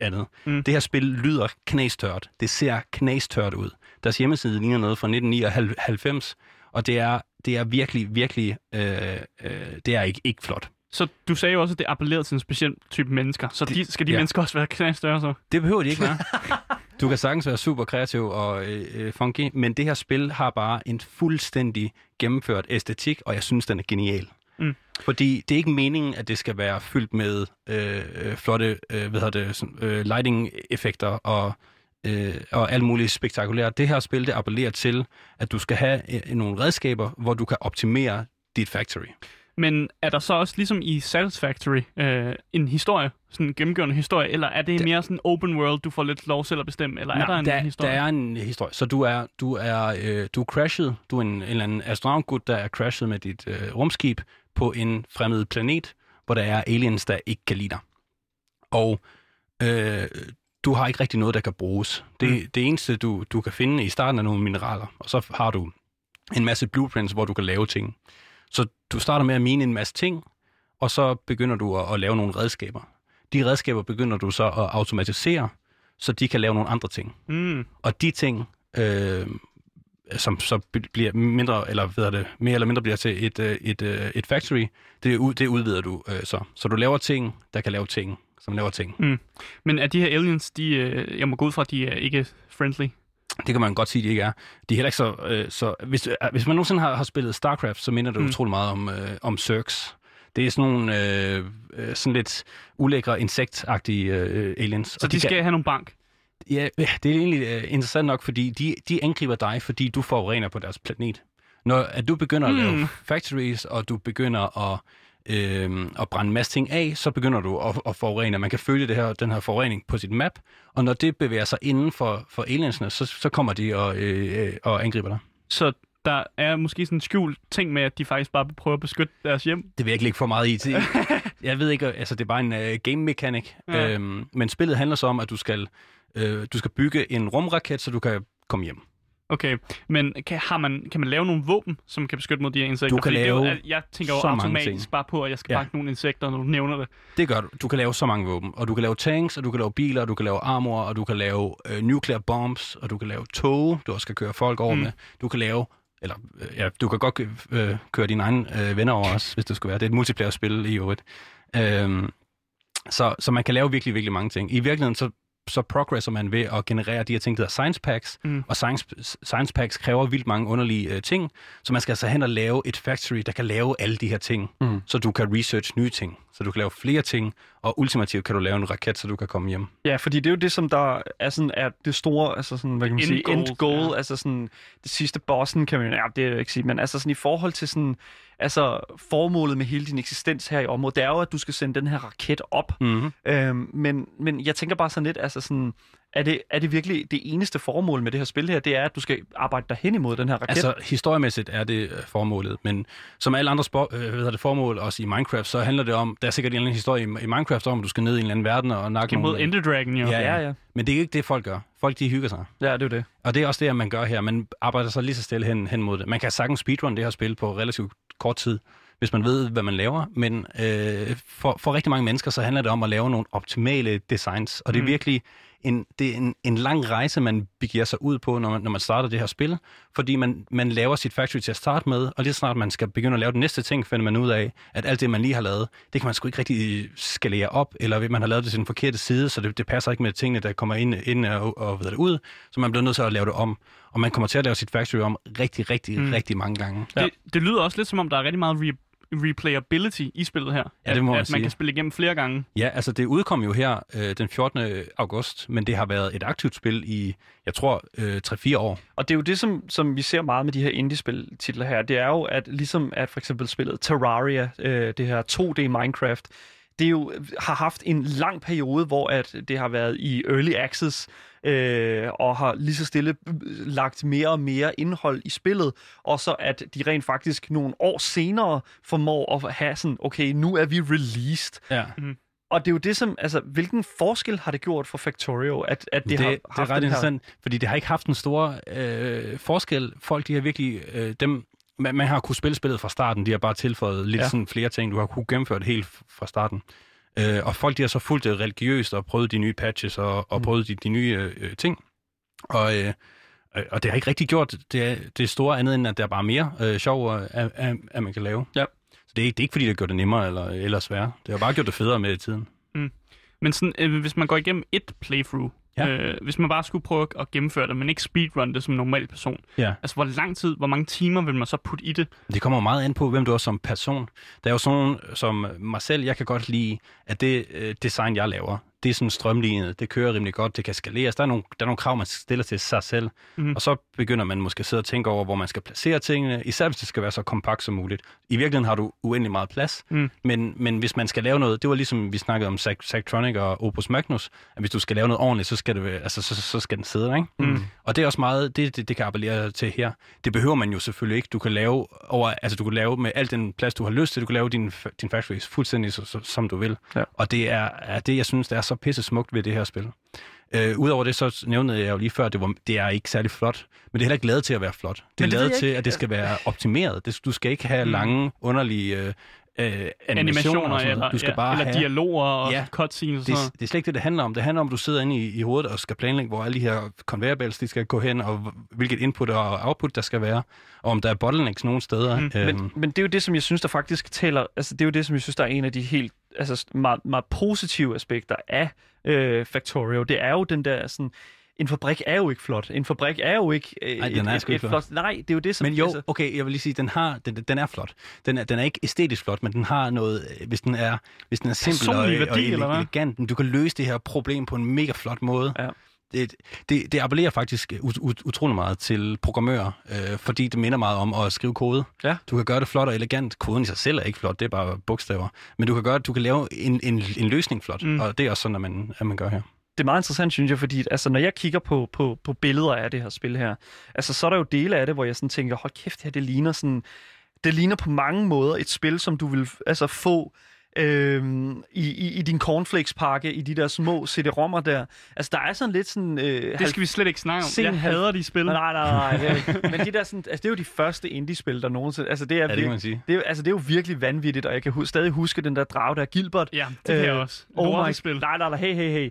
andet. Mm. Det her spil lyder knastørt. Det ser knastørt ud. Deres hjemmeside ligner noget fra 1999, og det er virkelig, virkelig... det er ikke flot. Så du sagde jo også, at det appellerede til en speciel type mennesker. Så skal de mennesker også være knastørre så? Det behøver de ikke være. Du kan sagtens være super kreativ og funky, men det her spil har bare en fuldstændig gennemført æstetik, og jeg synes, den er genial. Mm. Fordi det er ikke meningen, at det skal være fyldt med flotte lighting-effekter og alt muligt spektakulært. Det her spil, det appellerer til, at du skal have nogle redskaber, hvor du kan optimere dit factory. Men er der så også, ligesom i Satisfactory, en historie, sådan en gennemgørende historie, eller er det mere sådan open world, du får lidt lov selv at bestemme, eller nej, er der en historie? Der er en historie. Så du er crashet, du er en eller anden astronautgud, der er crashet med dit rumskib på en fremmed planet, hvor der er aliens, der ikke kan lide dig. Og du har ikke rigtig noget, der kan bruges. Det eneste, du kan finde i starten, er nogle mineraler, og så har du en masse blueprints, hvor du kan lave ting. Så du starter med at mine en masse ting, og så begynder du at lave nogle redskaber. De redskaber begynder du så at automatisere, så de kan lave nogle andre ting. Mm. Og de ting, som så bliver mindre eller mere eller mindre bliver til et factory, det udvider du så. Så du laver ting, der kan lave ting, som laver ting. Mm. Men er de her aliens, jeg må gå ud fra, de er ikke friendly? Det kan man godt sige, de ikke er. De er heller ikke så... hvis man nogensinde har spillet StarCraft, så minder det utrolig meget om Zergs. Det er sådan nogle sådan lidt ulækre, insektagtige aliens. Så de skal have nogle bank? Ja, det er egentlig interessant nok, fordi de angriber dig, fordi du forurener på deres planet. Når at du begynder at lave factories, og du begynder at brænde en masse ting af, så begynder du at forurene. Man kan følge den her forurening på sit map, og når det bevæger sig inden for aliensene, så kommer de og angriber dig. Så der er måske sådan en skjult ting med, at de faktisk bare prøver at beskytte deres hjem? Det vil jeg ikke lægge for meget i til. Jeg ved ikke, altså det er bare en game mechanic, ja. Men spillet handler så om, at du skal bygge en rumraket, så du kan komme hjem. Okay, men kan man lave nogle våben, som kan beskytte mod de her insekter? Du kan lave jeg tænker jo automatisk bare på, at jeg skal pakke nogle insekter, når du nævner det. Det gør du. Du kan lave så mange våben. Og du kan lave tanks, og du kan lave biler, og du kan lave armor, og du kan lave nuclear bombs, og du kan lave tog, du også kan køre folk over med. Du kan lave... Eller du kan godt køre dine egne venner over også, hvis det skulle være. Det er et multiplayer-spil i øvrigt. Så man kan lave virkelig, virkelig mange ting. I virkeligheden så progresser man ved at generere de her ting, der hedder science packs, og science packs kræver vildt mange underlige ting, så man skal altså hen og lave et factory, der kan lave alle de her ting, så du kan research nye ting, så du kan lave flere ting, og ultimativt kan du lave en raket, så du kan komme hjem. Ja, fordi det er jo det, som der er, sådan, er det store, altså sådan, hvad kan man sige, end goal, ja. Altså sådan, det sidste bossen kan man, ja, det er jo ikke sige, men altså sådan i forhold til sådan, altså formålet med hele din eksistens her i området, det er jo, at du skal sende den her raket op. Mm-hmm. Men jeg tænker bare sådan lidt, altså sådan, er det virkelig det eneste formål med det her spil her, det er, at du skal arbejde dig hen imod den her raket? Altså historiemæssigt er det formålet, men som alle andre formål, også i Minecraft, så handler det om, der er sikkert en eller anden historie i Minecraft om, at du skal ned i en eller anden verden og nakke imod Ender Dragon, jo. Ja. Men det er ikke det, folk gør. Folk, de hygger sig. Ja, det er det. Og det er også det, man gør her. Man arbejder så lige så stille hen mod det. Man kan sagtens speedrun det her spil på relativt kort tid, hvis man ved, hvad man laver. Men for rigtig mange mennesker, så handler det om at lave nogle optimale designs. Og det er virkelig det er en lang rejse, man begiver sig ud på, når man starter det her spil, fordi man laver sit factory til at starte med, og lige snart man skal begynde at lave den næste ting, finder man ud af, at alt det, man lige har lavet, det kan man sgu ikke rigtig skalere op, eller man har lavet det til den forkerte side, så det passer ikke med tingene, der kommer ind og ud, så man bliver nødt til at lave det om. Og man kommer til at lave sit factory om rigtig mange gange. Ja. Det lyder også lidt som om, der er rigtig meget replayability i spillet her. Ja, det må man sige. Man kan spille igennem flere gange. Ja, altså det udkom jo her den 14. august, men det har været et aktivt spil i, jeg tror, 3-4 år. Og det er jo det, som vi ser meget med de her indie-spil-titler her. Det er jo, at ligesom at for eksempel spillet Terraria, det her 2D Minecraft, det jo har haft en lang periode, hvor at det har været i early access, og har lige så stille lagt mere og mere indhold i spillet, og så at de rent faktisk nogle år senere formår at have sådan, okay, nu er vi released. Ja. Mm. Og det er jo det, som, altså, hvilken forskel har det gjort for Factorio, at det har haft det er ret interessant, fordi det har ikke haft en stor forskel. Folk, de har virkelig man har kunnet spille spillet fra starten, de har bare tilføjet lidt sådan flere ting, du har kunnet gennemføre det helt fra starten. Og folk, de har så fulgt det religiøst og prøvet de nye patches og prøvet de nye ting. Og det har ikke rigtig gjort det store andet, end at der er bare mere sjov, at man kan lave. Ja. Så det er ikke fordi, det gør det nemmere eller sværere. Det har bare gjort det federe med tiden. Mm. Men sådan, hvis man går igennem et playthrough, hvis man bare skulle prøve at gennemføre det, men ikke speedrun det som en normal person. Ja. Altså, hvor mange timer vil man så putte i det? Det kommer meget an på, hvem du er som person. Der er jo sådan nogen som mig selv, jeg kan godt lide, at det design, jeg laver, det er sådan strømlignet, det kører rimelig godt, det kan skaleres. Der er nogle krav, man stiller til sig selv. Mm-hmm. Og så begynder man måske at sidde og tænke over, hvor man skal placere tingene, især hvis det skal være så kompakt som muligt. I virkeligheden har du uendelig meget plads, men hvis man skal lave noget, det var ligesom vi snakkede om Zachtronics og Opus Magnus, at hvis du skal lave noget ordentligt, så skal, så skal den sidde, ikke? Mm. Og det er også meget, det kan appellere til her. Det behøver man jo selvfølgelig ikke. Du kan lave med al den plads, du har lyst til, du kan lave din factories fuldstændig, som du vil. Ja. Og det er det, jeg synes, der er så pisse smukt ved det her spil. Udover det, så nævnede jeg jo lige før, det er ikke særlig flot, men det er heller ikke lavet til at være flot. Det er lavet til, at det skal være optimeret. Du skal ikke have lange, underlige animationer eller, du skal bare eller have dialoger og cutscenes og sådan noget. Det er slet ikke det, det handler om. Det handler om, at du sidder inde i hovedet og skal planlægge, hvor alle de her conveyor belts, de skal gå hen, og hvilket input og output, der skal være, og om der er bottlenecks nogle steder. Men det er jo det, som jeg synes, der faktisk taler. Altså, det er jo det, som jeg synes, der er en af de helt meget, meget positive aspekter af Factorio. Det er jo den der sådan, en fabrik er jo ikke flot. En fabrik er jo ikke flot. Nej, det er jo det, som... Men jo, okay, jeg vil lige sige, den er flot. Den er ikke æstetisk flot, men den har noget... Hvis den er simpel og elegant, du kan løse det her problem på en mega flot måde. Ja. Det appellerer faktisk utrolig meget til programmører, fordi det minder meget om at skrive kode. Ja. Du kan gøre det flot og elegant. Koden i sig selv er ikke flot, det er bare bogstaver. Men du kan gøre, du kan lave en løsning flot, og det er også sådan, at man gør her. Det er meget interessant, synes jeg, fordi altså, når jeg kigger på billeder af det her spil her, altså, så er der jo dele af det, hvor jeg sådan tænker, hold kæft, det ligner på mange måder et spil, som du vil få... I din cornflakespakke, i de der små CD-rommer der. Altså, der er sådan lidt sådan... det skal vi slet ikke snakke om. Jeg hader de spil. Nej. Men de der sådan... Altså, det er jo de første indie-spil, der nogensinde... Altså, det er det kan man sige. Det er jo virkelig vanvittigt, og jeg kan stadig huske den der drage der, Gilbert. Ja, det kan jeg også. Lortespil. Nej, hey.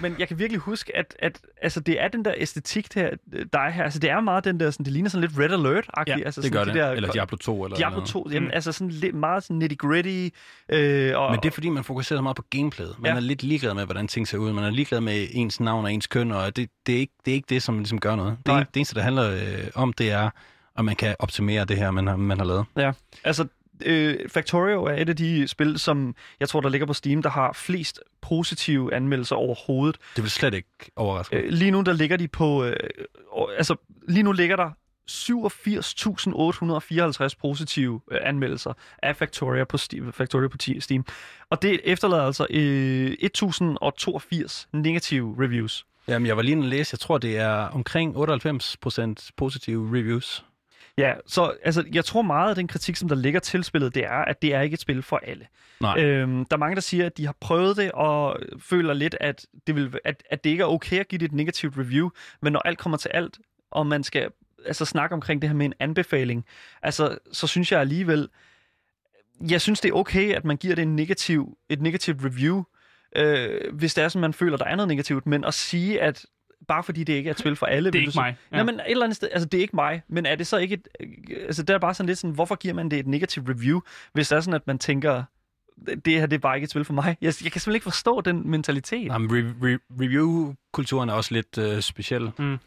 Men jeg kan virkelig huske, at altså, det er den der æstetik der, her. Altså, det er meget den der sådan... Det ligner sådan lidt Red Alert-agtigt. Ja, altså, det gør det. De der, eller Diablo 2 eller... Diablo 2, jamen, altså sådan lidt meget sådan nitty-gritty. Men det er fordi, man fokuserer så meget på gameplayet. Man er lidt ligeglad med, hvordan ting ser ud. Man er ligeglad med ens navn og ens køn, og det er ikke det, som ligesom gør noget. Det eneste, der handler om, det er, at man kan optimere det her, man har lavet. Ja, altså Factorio er et af de spil, som jeg tror, der ligger på Steam, der har flest positive anmeldelser overhovedet. Det vil slet ikke overraske. Lige nu, der ligger de på... lige nu ligger der 87.854 positive anmeldelser af Factorio på Steam. Og det efterlader altså 1.082 negative reviews. Jamen, jeg var lige inde og læse. Jeg tror, det er omkring 98% positive reviews. Ja, så altså, jeg tror meget af den kritik, som der ligger til spillet, det er, at det er ikke et spil for alle. Der er mange, der siger, at de har prøvet det, og føler lidt, at det ikke er okay at give det et negativt review. Men når alt kommer til alt, og man skal... altså snakke omkring det her med en anbefaling, altså, så synes jeg alligevel, jeg synes, det er okay, at man giver det et negativt review, hvis det er sådan, man føler, der er noget negativt, men at sige, at bare fordi det ikke er et spil for alle. Det er ikke mig. Ja. Nej, men et eller andet sted, altså det er ikke mig, men er det så ikke et, altså det er bare sådan lidt sådan, hvorfor giver man det et negativt review, hvis det er sådan, at man tænker, det her, det er bare ikke et spil for mig. Jeg kan simpelthen ikke forstå den mentalitet. Jamen, review-kulturen er også lidt speciel. Mm.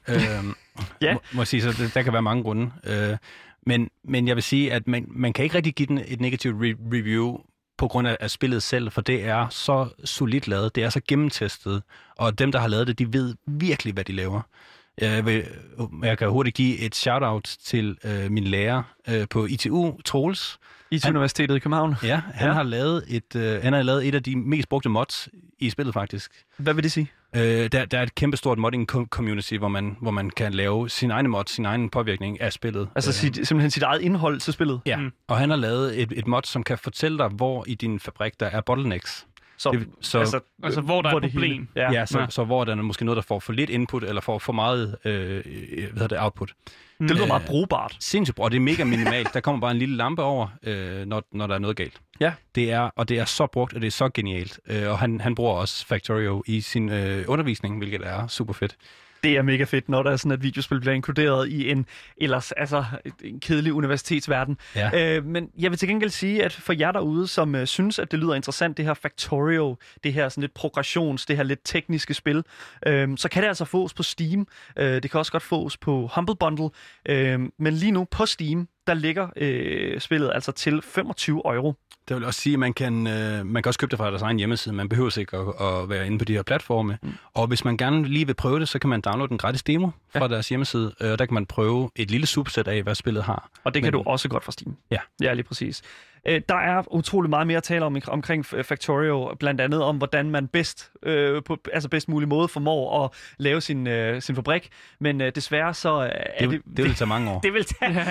Ja. Må sige, så der kan være mange grunde. Men jeg vil sige, at man kan ikke rigtig give den et negativt review, på grund af spillet selv, for det er så solidt lavet, det er så gennemtestet, og dem, der har lavet det, de ved virkelig, hvad de laver. Jeg kan hurtigt give et shout-out til min lærer på ITU, Troels. ITU Universitetet i København. Ja, han har lavet et af de mest brugte mods i spillet, faktisk. Hvad vil det sige? Der er et kæmpestort modding-community, hvor man kan lave sin egen mod, sin egen påvirkning af spillet. Altså simpelthen sit eget indhold til spillet? Ja, og han har lavet et mod, som kan fortælle dig, hvor i din fabrik der er bottlenecks. Så hvor der er et problem. Så hvor der er måske noget, der får for lidt input, eller får for meget output. Det lyder meget brugbart. Sindssygt, og det er mega minimalt. Der kommer bare en lille lampe over, når der er noget galt. Ja. Det er så brugt, og det er så genialt. Og han bruger også Factorio i sin undervisning, hvilket er super fedt. Det er mega fedt, når der er sådan, at videospil bliver inkluderet i en ellers en kedelig universitetsverden. Ja. Men jeg vil til gengæld sige, at for jer derude, som synes, at det lyder interessant, det her Factorio, det her sådan lidt progressions, det her lidt tekniske spil, så kan det altså fås på Steam. Det kan også godt fås på Humble Bundle. Men lige nu på Steam, der ligger spillet altså til 25 €. Det vil også sige, at man kan også købe det fra deres egen hjemmeside. Man behøver ikke at være inde på de her platforme. Mm. Og hvis man gerne lige vil prøve det, så kan man downloade en gratis demo fra deres hjemmeside. Og der kan man prøve et lille subset af, hvad spillet har. Og det kan du også godt fra Steam. Ja. Ja, lige præcis. Der er utrolig meget mere at tale om omkring Factorio, blandt andet om, hvordan man bedst mulig måde formår at lave sin fabrik. Men desværre så... Det vil tage mange år. Det vil tage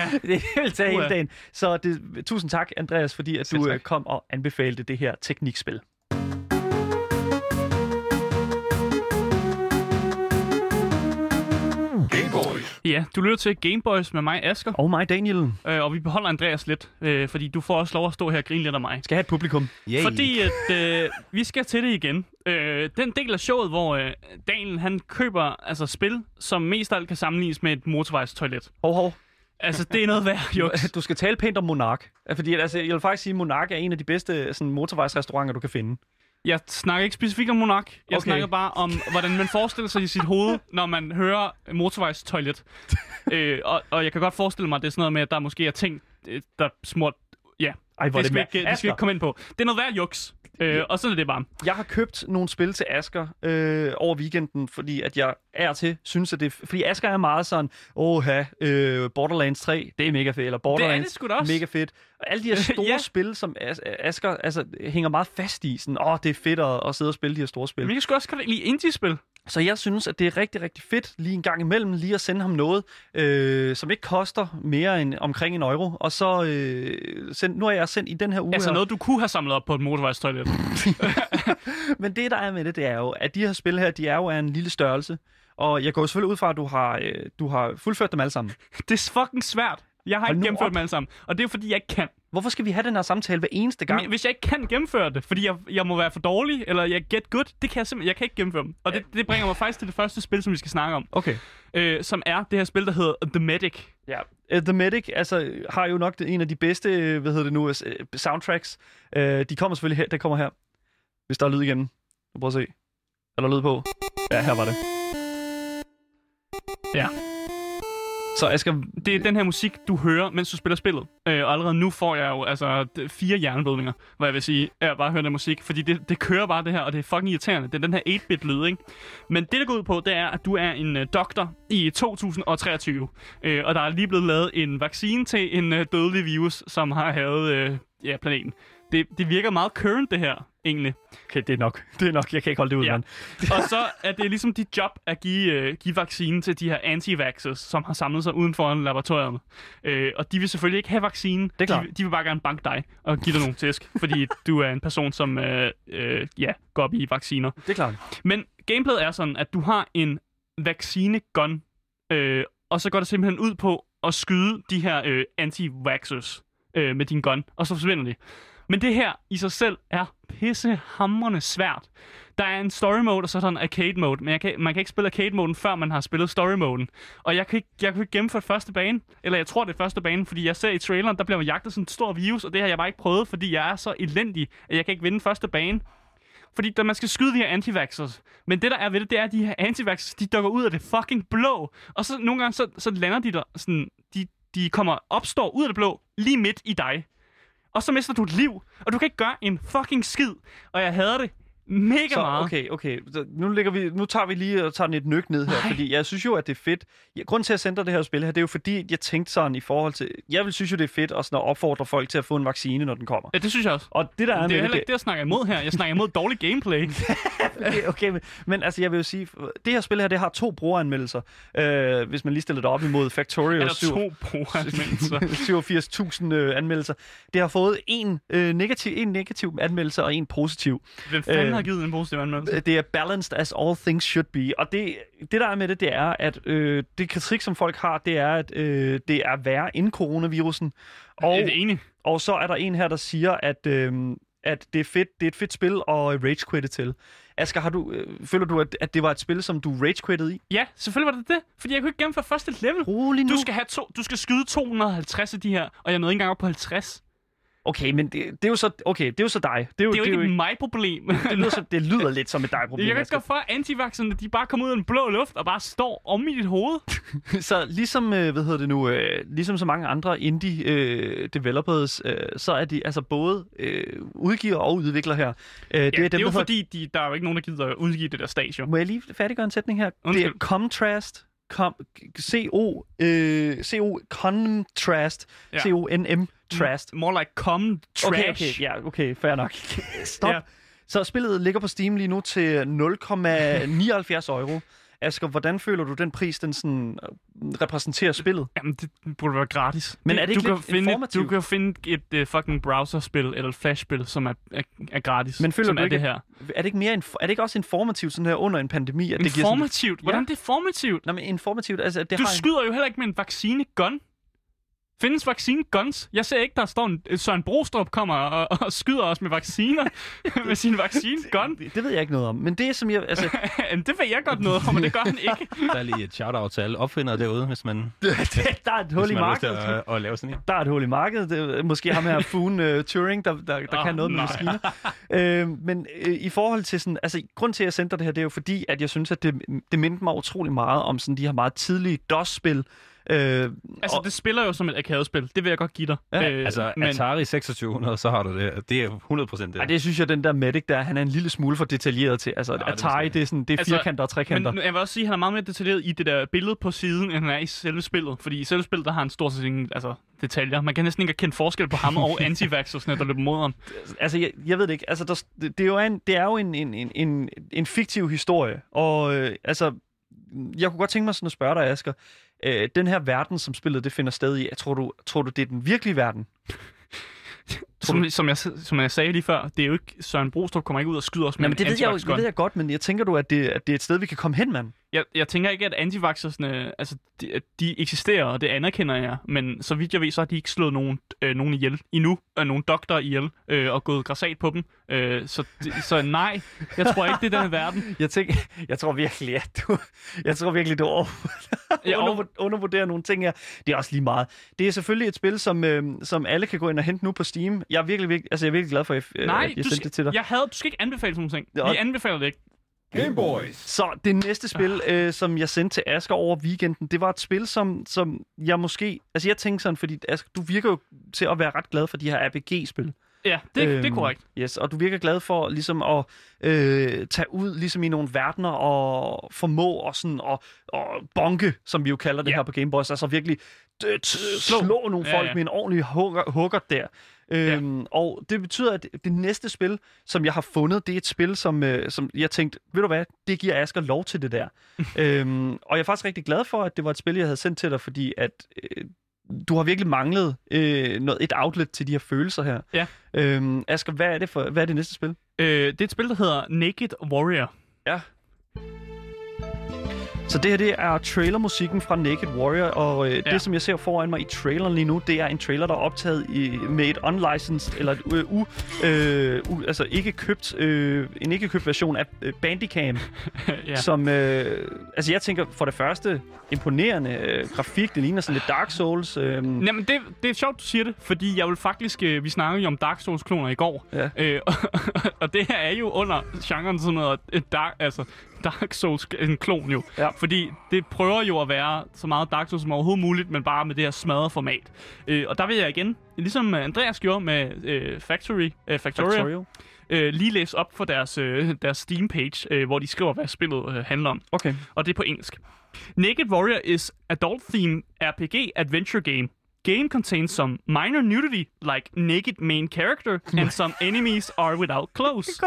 hele dagen. Så tusind tak, Andreas, fordi at du kom og anbefalede det her teknikspil. Ja, du lytter til Gameboys med mig, Asger. Og mig, Daniel. Og vi beholder Andreas lidt, fordi du får også lov at stå her og grine lidt af mig. Skal jeg have et publikum? Yay. Fordi at, vi skal til det igen. Den del af showet, hvor Daniel han køber spil, som mest af alt kan sammenlignes med et motorvejstoilet. Hov. Altså, det er noget værd, jo. Du skal tale pænt om Monark. Fordi jeg vil faktisk sige, at Monark er en af de bedste motorvejsrestauranter, du kan finde. Jeg snakker ikke specifikt om Monark. Jeg snakker bare om, hvordan man forestiller sig i sit hoved, når man hører motorvejstoilet. Og jeg kan godt forestille mig, at det er sådan noget med, at der måske er ting, der smurt... Ja, det skal vi ikke komme ind på. Det er noget værd juks. Og sådan er det bare. Jeg har købt nogle spil til Asger over weekenden, fordi at jeg synes, at det... Fordi Asger er meget sådan, Borderlands 3, det er mega fedt, eller Borderlands, det er det mega fedt. Og alle de her store spil, som Asger hænger meget fast i, sådan, det er fedt at sidde og spille de her store spil. Men jeg skulle også godt lide indie-spil. Så jeg synes, at det er rigtig, rigtig fedt lige en gang imellem lige at sende ham noget, som ikke koster mere end omkring €1. Og så nu har jeg sendt i den her uge... noget, du kunne have samlet op på et motorvejstoilet. Men det, der er med det er jo, at de her spil her, de er jo af en lille størrelse. Og jeg går selvfølgelig ud fra, at du har fuldført dem alle sammen. Det er fucking svært. Jeg har ikke gennemført dem alle sammen. Og det er fordi, jeg ikke kan. Hvorfor skal vi have den her samtale hver eneste gang? Men hvis jeg ikke kan gennemføre det, fordi jeg må være for dårlig, eller jeg get good, det kan jeg simpelthen, jeg kan ikke gennemføre dem. Og det bringer mig faktisk til det første spil, som vi skal snakke om. Okay. Som er det her spil, der hedder The Medic. Ja. The Medic har jo nok en af de bedste, soundtracks. De kommer selvfølgelig her. Det kommer her. Hvis der er lyd igen. Prøv at se. Er der lyd på? Ja, her var det. Ja. Så det er den her musik, du hører, mens du spiller spillet. Og allerede nu får jeg jo 4 hjerneblødninger, hvad jeg vil sige, af at bare høre den musik. Fordi det kører bare det her, og det er fucking irriterende. Det er den her 8-bit-lyd, ikke? Men det går ud på, det er, at du er en doktor i 2023. Og der er lige blevet lavet en vaccine til en dødelig virus, som har havet planeten. Det virker meget current, det her, egentlig. Okay, det er nok. Jeg kan ikke holde det ud, mand. Og så er det ligesom dit job at give vaccinen til de her anti-vaxxers, som har samlet sig uden for laboratorierne. Og de vil selvfølgelig ikke have vaccinen. Det er klart. De vil bare gerne banke dig og give dig nogle tæsk, fordi du er en person, som går op i vacciner. Det er klart. Men gameplayet er sådan, at du har en vaccine-gun, og så går det simpelthen ud på at skyde de her anti-vaxxers med din gun, og så forsvinder de. Men det her i sig selv er pissehamrende svært. Der er en story mode, og så er der en arcade mode. Men man kan ikke spille arcade moden, før man har spillet story moden. Og jeg kunne ikke gennemføre første bane. Eller jeg tror, det er første bane, fordi jeg ser i traileren, der bliver man jagtet sådan en stor virus, og det har jeg bare ikke prøvet, fordi jeg er så elendig, at jeg kan ikke vinde første bane. Fordi der, man skal skyde de her antivaxxers. Men det, der er ved det, det er, at de her antivaxxers, de dukker ud af det fucking blå. Og så nogle gange, så lander de der sådan... De opstår ud af det blå, lige midt i dig. Og så mister du et liv, og du kan ikke gøre en fucking skid. Og jeg hader det mega meget. Okay. Nu tager vi den et nøk ned her, fordi jeg synes jo, at det er fedt. Grunden til, at jeg sendte det her spil her, det er jo fordi, jeg tænkte sådan i forhold til... Jeg vil synes jo, det er fedt at sådan opfordre folk til at få en vaccine, når den kommer. Ja, det synes jeg også. Og det, der er det er heller ikke det, jeg snakker imod her. Jeg snakker imod dårlig gameplay. Okay, men altså, jeg vil jo sige... Det her spil her, det har 2 brugeranmeldelser. Hvis man lige stiller det op imod Factorio... Er der 2 brugeranmeldelser? 87.000 anmeldelser. Det har fået en negativ anmeldelse og en positiv. Har givet en positiv anmeldelse. Det er balanced as all things should be. Og det der er med det, det er, at det kritik, som folk har, det er, at det er værre end coronavirusen. Og, er det enig? Og så er der en her, der siger, at det er fedt, det er et fedt spil at ragequitte til. Asger, føler du, at det var et spil, som du ragequittede i? Ja, selvfølgelig var det det, fordi jeg kunne ikke gennemføre første level. Rolig nu. Du skal skyde 250 af de her, og jeg nåede ikke engang op på 50. Okay, men det er jo så okay, det er jo så dig. Det er jo ikke mig problem. det lyder lidt som et dig problem. Jeg kan ikke for antivaxerne, de bare kommer ud af den blå luft og bare står om i dit hoved. Så ligesom ligesom så mange andre indie developers, så er de altså både udgiver og udvikler her. Der er jo ikke nogen, der gider at udgive det der stage. Må jeg lige færdiggøre en sætning her? Undskyld. Det er contrast. C-O-N-M-Trast. More like come trash. Okay, ja, okay, fair nok. Stop. Yeah. Så spillet ligger på Steam lige nu til 0,79 euro. Asger, hvordan føler du den pris, den sådan repræsenterer spillet? Jamen, det burde være gratis. Men er det ikke lidt informativt? Du kan jo finde et fucking browserspil eller flashspil, som er gratis. Men føler du ikke, det her? Er det ikke også informativt sådan her under en pandemi? At det informativt? Giver sådan, hvordan ja? Det er formativt? Nej, men informativt, altså... At det du har skyder jo heller ikke med en vaccine-gun. Findes vaccine-guns? Jeg ser ikke, der står Søren Brostrup kommer og skyder os med vacciner, med sin vaccine-gun. Det ved jeg ikke noget om, men det som jeg... Altså... Jamen, det ved jeg godt noget om, men det gør han ikke. Der er lige et shout-out til alle opfindere derude, hvis man... Der er et hul i markedet. At lave sådan en. Der er et hul i markedet. Det er måske ham her, Foone Turing, der kan noget med maskiner. Men i forhold til sådan... Altså, grund til, at jeg sendte det her, det er jo fordi, at jeg synes, at det mindte mig utrolig meget om sådan de her meget tidlige DOS-spil. Det spiller jo som et arcade-spil. Det vil jeg godt give dig. Ja, Atari 2600, så har du det. Det er 100% det. Ej, det synes jeg, den der Medic, han er en lille smule for detaljeret til. Altså, ja, Atari, det er firkanter og trekanter. Men jeg vil også sige, at han er meget mere detaljeret i det der billede på siden, end han er i selve spillet. Fordi i selve spillet, der har han stort set ingen detaljer. Man kan næsten ikke kende forskel på ham og antivaxxerne, der løber mod ham. Altså, jeg ved det ikke. Altså, det er jo en fiktiv historie. Og jeg kunne godt tænke mig sådan at spørge dig, Asger. Den her verden, som spillet det finder sted i, tror du, det er den virkelige verden? Som jeg sagde lige før, det er jo ikke Søren Brostrup kommer ikke ud og skyder os med en antivax-gun. Det ved jeg godt, men jeg tænker du, at det er et sted, vi kan komme hen, mand? Jeg tænker ikke, at antivaxersne, altså de eksisterer, og det anerkender jeg, men så vidt jeg ved, så har de ikke slået nogen ihjel endnu, og nogen doktorer ihjel, og gået grassat på dem. Så nej, jeg tror ikke, det er den verden. Jeg tror virkelig, du undervurderer nogle ting her. Det er også lige meget. Det er selvfølgelig et spil, som alle kan gå ind og hente nu på Steam. Jeg er virkelig glad for, at jeg sendte det til dig. Du skal ikke anbefale sådan nogle ting. Vi anbefaler det ikke. Game Boys. Så det næste spil, som jeg sendte til Asger over weekenden, det var et spil, som jeg måske... Altså, jeg tænkte sådan, fordi Asger, du virker jo til at være ret glad for de her RPG-spil. Ja, det er korrekt. Yes, og du virker glad for ligesom at tage ud ligesom i nogle verdener og formå og sådan og bonke, som vi jo kalder det her på Game Boys. Altså virkelig slå nogle folk med en ordentlig hugger der. Og det betyder, at det næste spil, som jeg har fundet, det er et spil, som jeg tænkte, ved du hvad, det giver Asger lov til det der. Og jeg er faktisk rigtig glad for, at det var et spil, jeg havde sendt til dig, fordi at du har virkelig manglet et outlet til de her følelser her. Ja. Asger, hvad er det næste spil? Det er et spil, der hedder Naked Warrior. Ja. Så det her, det er trailermusikken fra Naked Warrior, og det, som jeg ser foran mig i traileren lige nu, det er en trailer, der er optaget med et unlicensed, eller et altså ikke købt version af Bandicam, som, altså jeg tænker for det første, imponerende grafik, det ligner sådan lidt Dark Souls. Jamen, det er sjovt, du siger det, fordi jeg vil faktisk, vi snakkede jo om Dark Souls-kloner i går, og det her er jo under genren sådan noget, Dark Souls, en klon jo. Ja. Fordi det prøver jo at være så meget Dark Souls som overhovedet muligt, men bare med det her smadrede format. Og der vil jeg igen, ligesom Andreas gjorde med Factorio. Lige læse op for deres Steam-page, hvor de skriver, hvad spillet handler om. Okay. Og det er på engelsk. Naked Warrior is adult-themed RPG adventure game. Game contains some minor nudity, like naked main character, and some enemies are without clothes.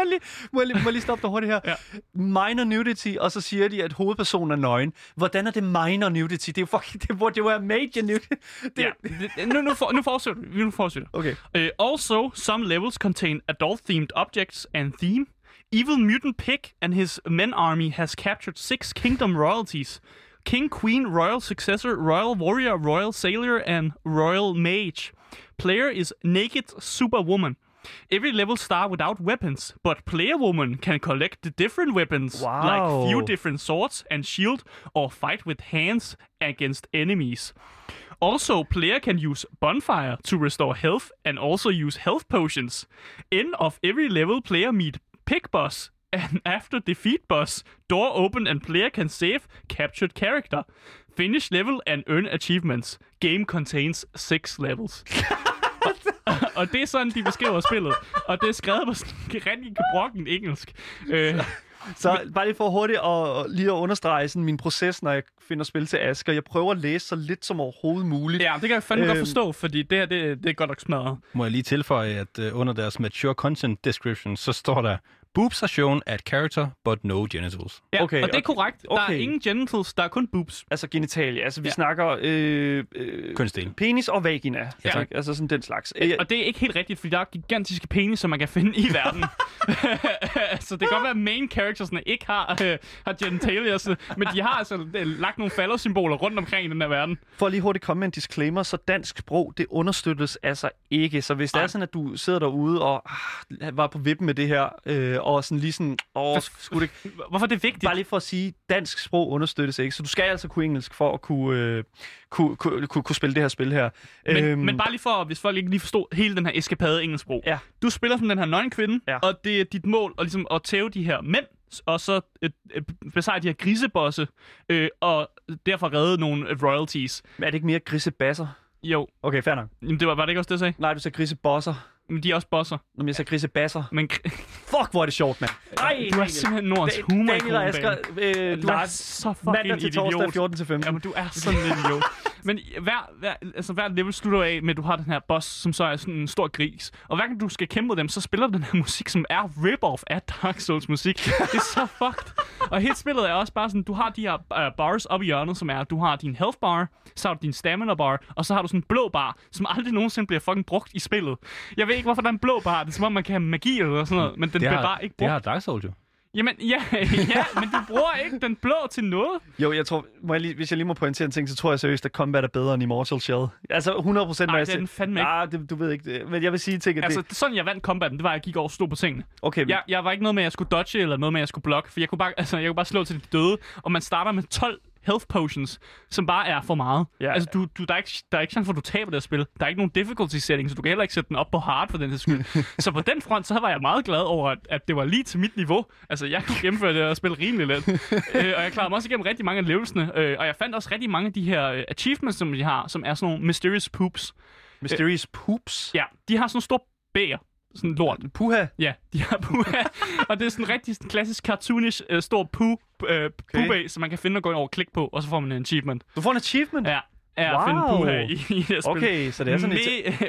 Må jeg lige stoppe dig hurtigt her. Ja. Minor nudity, og så siger de, at hovedpersonen er nøgen. Hvordan er det minor nudity? Det er jo fucking... Det var major nudity. Nu fortsætter vi. Okay. Also, some levels contain adult-themed objects and theme. Evil Mutant Pig and his men army has captured 6 kingdom royalties. King, Queen, Royal Successor, Royal Warrior, Royal Sailor, and Royal Mage. Player is Naked Superwoman. Every level starts without weapons, but Player Woman can collect the different weapons, like few different swords and shield, or fight with hands against enemies. Also, player can use bonfire to restore health, and also use health potions. End of every level, player meet Pig Boss. And after defeat boss, door open and player can save captured character. Finish level and earn achievements. Game contains 6 levels. og det er sådan, de beskriver spillet. Og det er skrevet på rigtig gebrokken engelsk. Så bare lige for hurtigt og lige at understrege sådan min proces, når jeg finder spil til Asger. Jeg prøver at læse så lidt som overhovedet muligt. Ja, det kan jeg fandme godt forstå, fordi det her, det er godt nok smadret. Må jeg lige tilføje, at under deres mature content description, så står der... Boobs are shown at character, but no genitals. Ja, okay, og det er korrekt. Der er ingen genitals, der er kun boobs. Altså genitalia. Altså vi snakker kønsdel. Penis og vagina. Ja, tak. Altså sådan den slags. Og det er ikke helt rigtigt, fordi der er gigantiske penis, som man kan finde i verden. Så det kan godt være, at main charactersne ikke har genitalia, men de har altså lagt nogle fallersymboler rundt omkring i den her verden. For lige hurtigt komme med en disclaimer, så dansk sprog, det understøttes altså ikke. Så hvis det er sådan, at du sidder derude og var på vippen med det her... og sådan lige sådan, skulle det... Hvorfor er det vigtigt? Bare lige for at sige, dansk sprog understøttes ikke, så du skal altså kunne engelsk for at kunne spille det her spil her. Men bare lige for, hvis folk ikke lige forstod hele den her eskapade engelsk sprog. Ja. Du spiller som den her nøgenkvinde, og det er dit mål at, ligesom, at tæve de her mænd, og så besejre de her grisebosse, og derfor redde nogle royalties. Men er det ikke mere grisebasser? Jo. Okay, fair nok. Jamen, var det ikke også det, jeg sagde? Nej, du sagde grisebosser. Men de er også bosser. Når jeg sagde grisebasser. Men fuck, hvor er det sjovt, mand. Ej, du er simpelthen Nordens humor i Kronebanen. Du er så fucking idiot. Mandag til torsdag 14-15. Jamen, du er sådan en idiot. Men hver level slutter af med, at du har den her boss, som så er sådan en stor gris. Og hver gang du skal kæmpe mod dem, så spiller den her musik, som er rip-off af Dark Souls musik. Det er så fucked. Og helt spillet er også bare sådan, du har de her bars oppe i hjørnet, som er, du har din health bar, så har du din stamina bar, og så har du sådan en blå bar, som aldrig nogensinde bliver fucking brugt i spillet. Jeg ved ikke, hvorfor der er en blå bar. Det er som om, man kan have magi eller sådan noget, men den bliver bare ikke brugt. Det har Dark Souls jo. Jamen, men du bruger ikke den blå til noget. Jo, jeg tror, hvis jeg lige må pointere en ting, så tror jeg seriøst, at combat er bedre end Immortal Shell. Altså 100%. Nej, det er den fandme ikke. Du ved ikke det. Men jeg vil sige en ting, at altså, sådan jeg vandt combatten, det var, at jeg gik over og stod på tingene. Okay. Men... Jeg var ikke noget med, at jeg skulle dodge eller noget med, at jeg skulle blokke, for jeg kunne bare slå til de døde, og man starter med 12 health potions, som bare er for meget. Ja, altså, der er ikke chance for, at du taber det spil. Der er ikke nogen difficulty setting, så du kan heller ikke sætte den op på hard for den her skyld. Så på den front, så var jeg meget glad over, at det var lige til mit niveau. Altså, jeg kunne gennemføre det og spille rimelig let. Og jeg klarede mig også igennem rigtig mange af levelsene. Og jeg fandt også rigtig mange af de her achievements, som de har, som er sådan nogle mysterious poops. Mysterious poops? Ja, de har sådan nogle store bæger. Sådan lort. Puha? Ja, de har puha. Og det er sådan en rigtig klassisk cartoonish stor puh, som man kan finde og gå ind over og klikke på, og så får man en achievement. Du får en achievement? Ja. er at finde buha i det spil. Okay, så det er sådan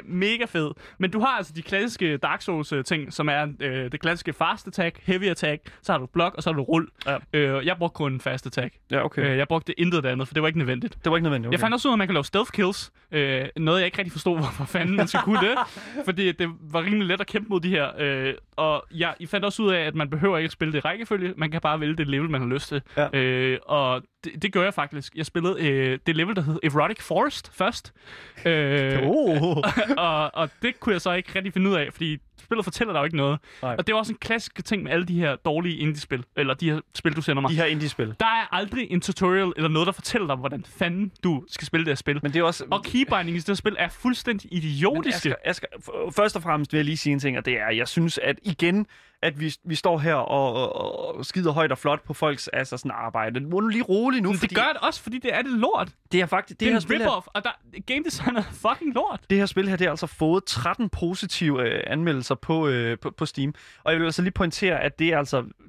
mega fed. Men du har altså de klassiske Dark Souls ting, som er det klassiske fast attack, heavy attack, så har du block, og så har du rull. Ja. Jeg brugte kun fast attack. Ja, okay. Jeg brugte intet andet, for det var ikke nødvendigt. Det var ikke nødvendigt, okay. Jeg fandt også ud af, at man kan lave stealth kills. Noget, jeg ikke rigtig forstod, hvorfor fanden man skulle kunne det. Fordi det var rimelig let at kæmpe mod de her. Og jeg fandt også ud af, at man behøver ikke spille det i rækkefølge. Man kan bare vælge det level, man har lyst til. Ja. Og det gjorde jeg faktisk. Jeg spillede det level, der hed Erotic Forest først. Og det kunne jeg så ikke rigtig finde ud af, fordi spillet fortæller dig jo ikke noget. Nej. Og det er også en klassisk ting med alle de her dårlige indie-spil. Eller de her spil, du sender mig. De her indie-spil. Der er aldrig en tutorial eller noget, der fortæller dig, hvordan fanden du skal spille det her spil. Men det er også... Og keybinding i det her spil er fuldstændig idiotiske. Asger, først og fremmest vil jeg lige sige en ting, og det er, jeg synes, at igen... at vi står her og skider højt og flot på folks altså sådan arbejde. Må du lige roligt nu, men fordi... det gør det også, fordi det er det lort. Det er faktisk det her spil her... og der game design er fucking lort. Det her spil her, det har altså fået 13 positive anmeldelser på Steam. Og jeg vil altså lige pointere, at det er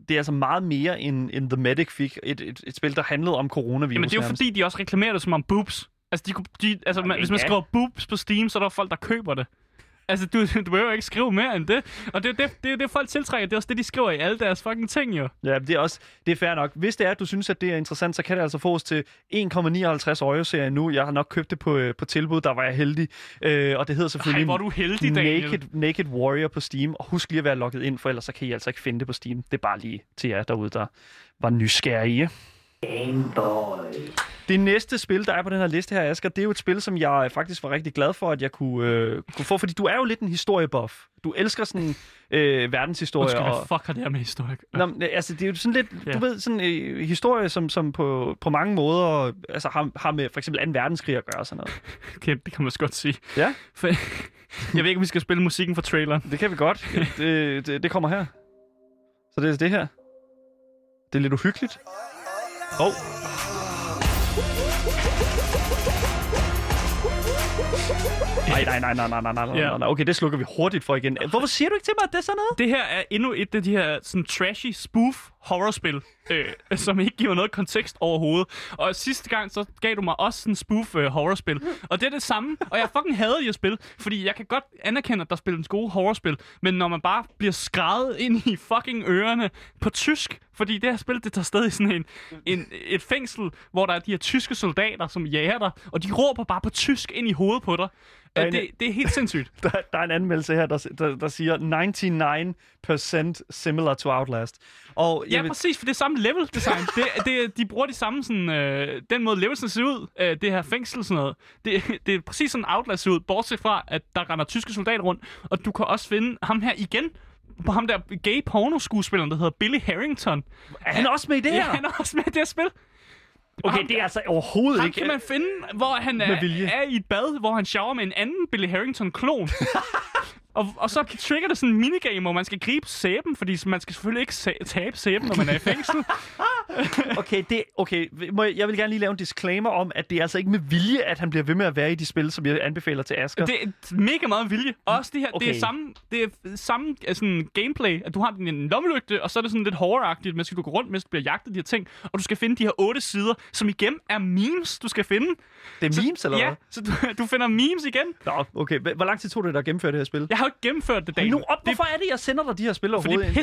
altså meget mere end The Medic fik, et spil der handlede om coronavirus. Jamen det er jo fordi de også reklamerer det som om boobs. Altså hvis man skriver boobs på Steam, så er der folk der køber det. Altså, du behøver ikke skrive mere end det. Og det folk tiltrækker. Det er også det, de skriver i alle deres fucking ting, jo. Ja, det er fair nok. Hvis det er, at du synes, at det er interessant, så kan det altså få os til 1,59 euro-serien nu. Jeg har nok købt det på tilbud, der var jeg heldig. Og det hedder selvfølgelig... Ej, hvor er du heldig, Naked Warrior på Steam. Og husk lige at være logget ind, for ellers så kan I altså ikke finde det på Steam. Det er bare lige til jer derude, der var nysgerrige. Gameboy. Det næste spil, der er på den her liste her, Asger, det er jo et spil, som jeg faktisk var rigtig glad for, at jeg kunne få, fordi du er jo lidt en historiebuff. Du elsker sådan verdenshistorie. Undskyld, og... hvad fuck har det her med historie? Nå, altså, det er jo sådan lidt, du ved, sådan historie, som på mange måder altså, har med for eksempel 2. verdenskrig at gøre og sådan noget. Okay, det kan man også godt sige. Ja? For... jeg ved ikke, om vi skal spille musikken fra traileren. Det kan vi godt. Det kommer her. Så det er det her. Det er lidt uhyggeligt. Oh. Nej. Okay, det slukker vi hurtigt for igen. Hvorfor siger du ikke til mig, at det er sådan noget? Det her er endnu et af de her sådan trashy spoof horrorspil, som ikke giver noget kontekst overhovedet. Og sidste gang, så gav du mig også sådan en spoof horrorspil. Og det er det samme, og jeg fucking hader de at spille, fordi jeg kan godt anerkende, at der spilles gode horrorspil, men når man bare bliver skrædet ind i fucking ørerne på tysk, fordi det her spil, det tager sted i sådan et fængsel, hvor der er de her tyske soldater, som jager dig, og de råber bare på tysk ind i hovedet på dig. Det er helt sindssygt. der er en anmeldelse her, der siger 99% similar to Outlast. Og ja, præcis, for det er samme level design. De bruger de samme sådan, den måde levelsen ser ud, det her fængsel sådan noget. Det er præcis sådan Outlast ser ud, bortset fra, at der render tyske soldater rundt, og du kan også finde ham her igen. På ham der gay pornoskuespilleren, der hedder Billy Herrington. Er han også med i det her? Ja, han er også med i det her spil. Okay, det er altså overhovedet ikke... Ham kan man finde, hvor han er i et bad, hvor han shower med en anden Billy Harrington-klon. og så trigger det sådan en minigame, hvor man skal gribe sæben, fordi man skal selvfølgelig ikke tabe sæben, når man er i fængsel. Okay, jeg vil gerne lige lave en disclaimer om, at det er altså ikke med vilje, at han bliver ved med at være i de spil, som jeg anbefaler til Asger. Det er mega meget vilje. Også det her, okay. det er samme sådan gameplay, at du har din lommelygte, og så er det sådan lidt horroragtigt, men skal du gå rundt, mens du bliver jagtet de her ting, og du skal finde de her 8 sider, som igen er memes, du skal finde. Det er så, memes, eller hvad? Ja, så du finder memes igen. Nå, okay. Hvor lang tid tog det dig at gennemføre det her spil? Jeg har jo ikke gennemført det, Daniel. Hvorfor er det, jeg sender dig de her spil overhovedet?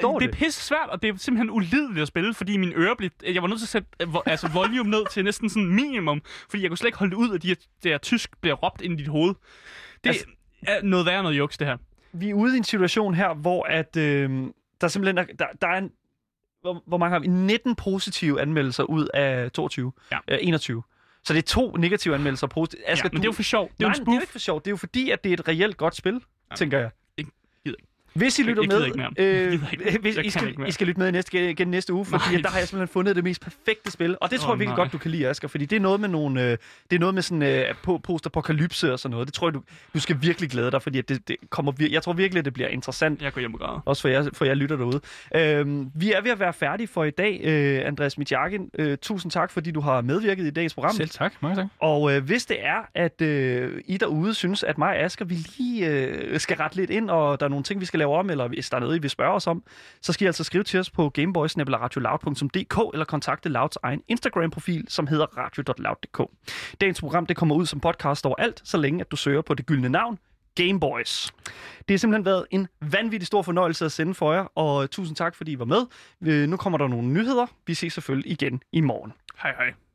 Fordi det er pisse svært, og det er simpelthen ulideligt at spille, fordi mine ører blev... Jeg var nødt til at sætte volume ned til næsten sådan minimum, fordi jeg kunne slet ikke holde det ud, at det her tysk bliver råbt ind i dit hoved. Det er noget værre noget juks, det her. Vi er ude i en situation her, hvor at, der simpelthen er, der er en... Hvor mange har vi? 19 positive anmeldelser ud af 22. Ja. 21. Så det er 2 negative anmeldelser. Asger, men det er jo for sjov. Det er jo en spoof. Det er ikke for sjov. Det er jo fordi, at det er et reelt godt spil, tænker jeg. Hvis I lytter med, I skal lytte med igen næste uge, fordi der har jeg simpelthen fundet det mest perfekte spil. Og det tror jeg virkelig godt, du kan lide, Asger, fordi det er noget med sådan postapokalypse og sådan noget. Det tror jeg, du skal virkelig glæde dig, fordi det kommer jeg tror virkelig, at det bliver interessant. Jeg går hjem og græder. Også for jeg lytter derude. Vi er ved at være færdige for i dag, Andreas Michajkin. Tusind tak, fordi du har medvirket i dagens program. Selv tak. Mange tak. Og hvis det er, at I derude synes, at mig og Asger, vi lige skal rette lidt ind, og der er nogle ting, vi skal lave om, eller hvis der er noget, I vil spørge os om, så skal I altså skrive til os på gameboys@radioloud.dk eller kontakte Louds egen Instagram-profil, som hedder radio.loud.dk. Dagens program det kommer ud som podcast overalt, så længe at du søger på det gyldne navn, Gameboys. Det har simpelthen været en vanvittig stor fornøjelse at sende for jer, og tusind tak, fordi I var med. Nu kommer der nogle nyheder. Vi ses selvfølgelig igen i morgen. Hej hej.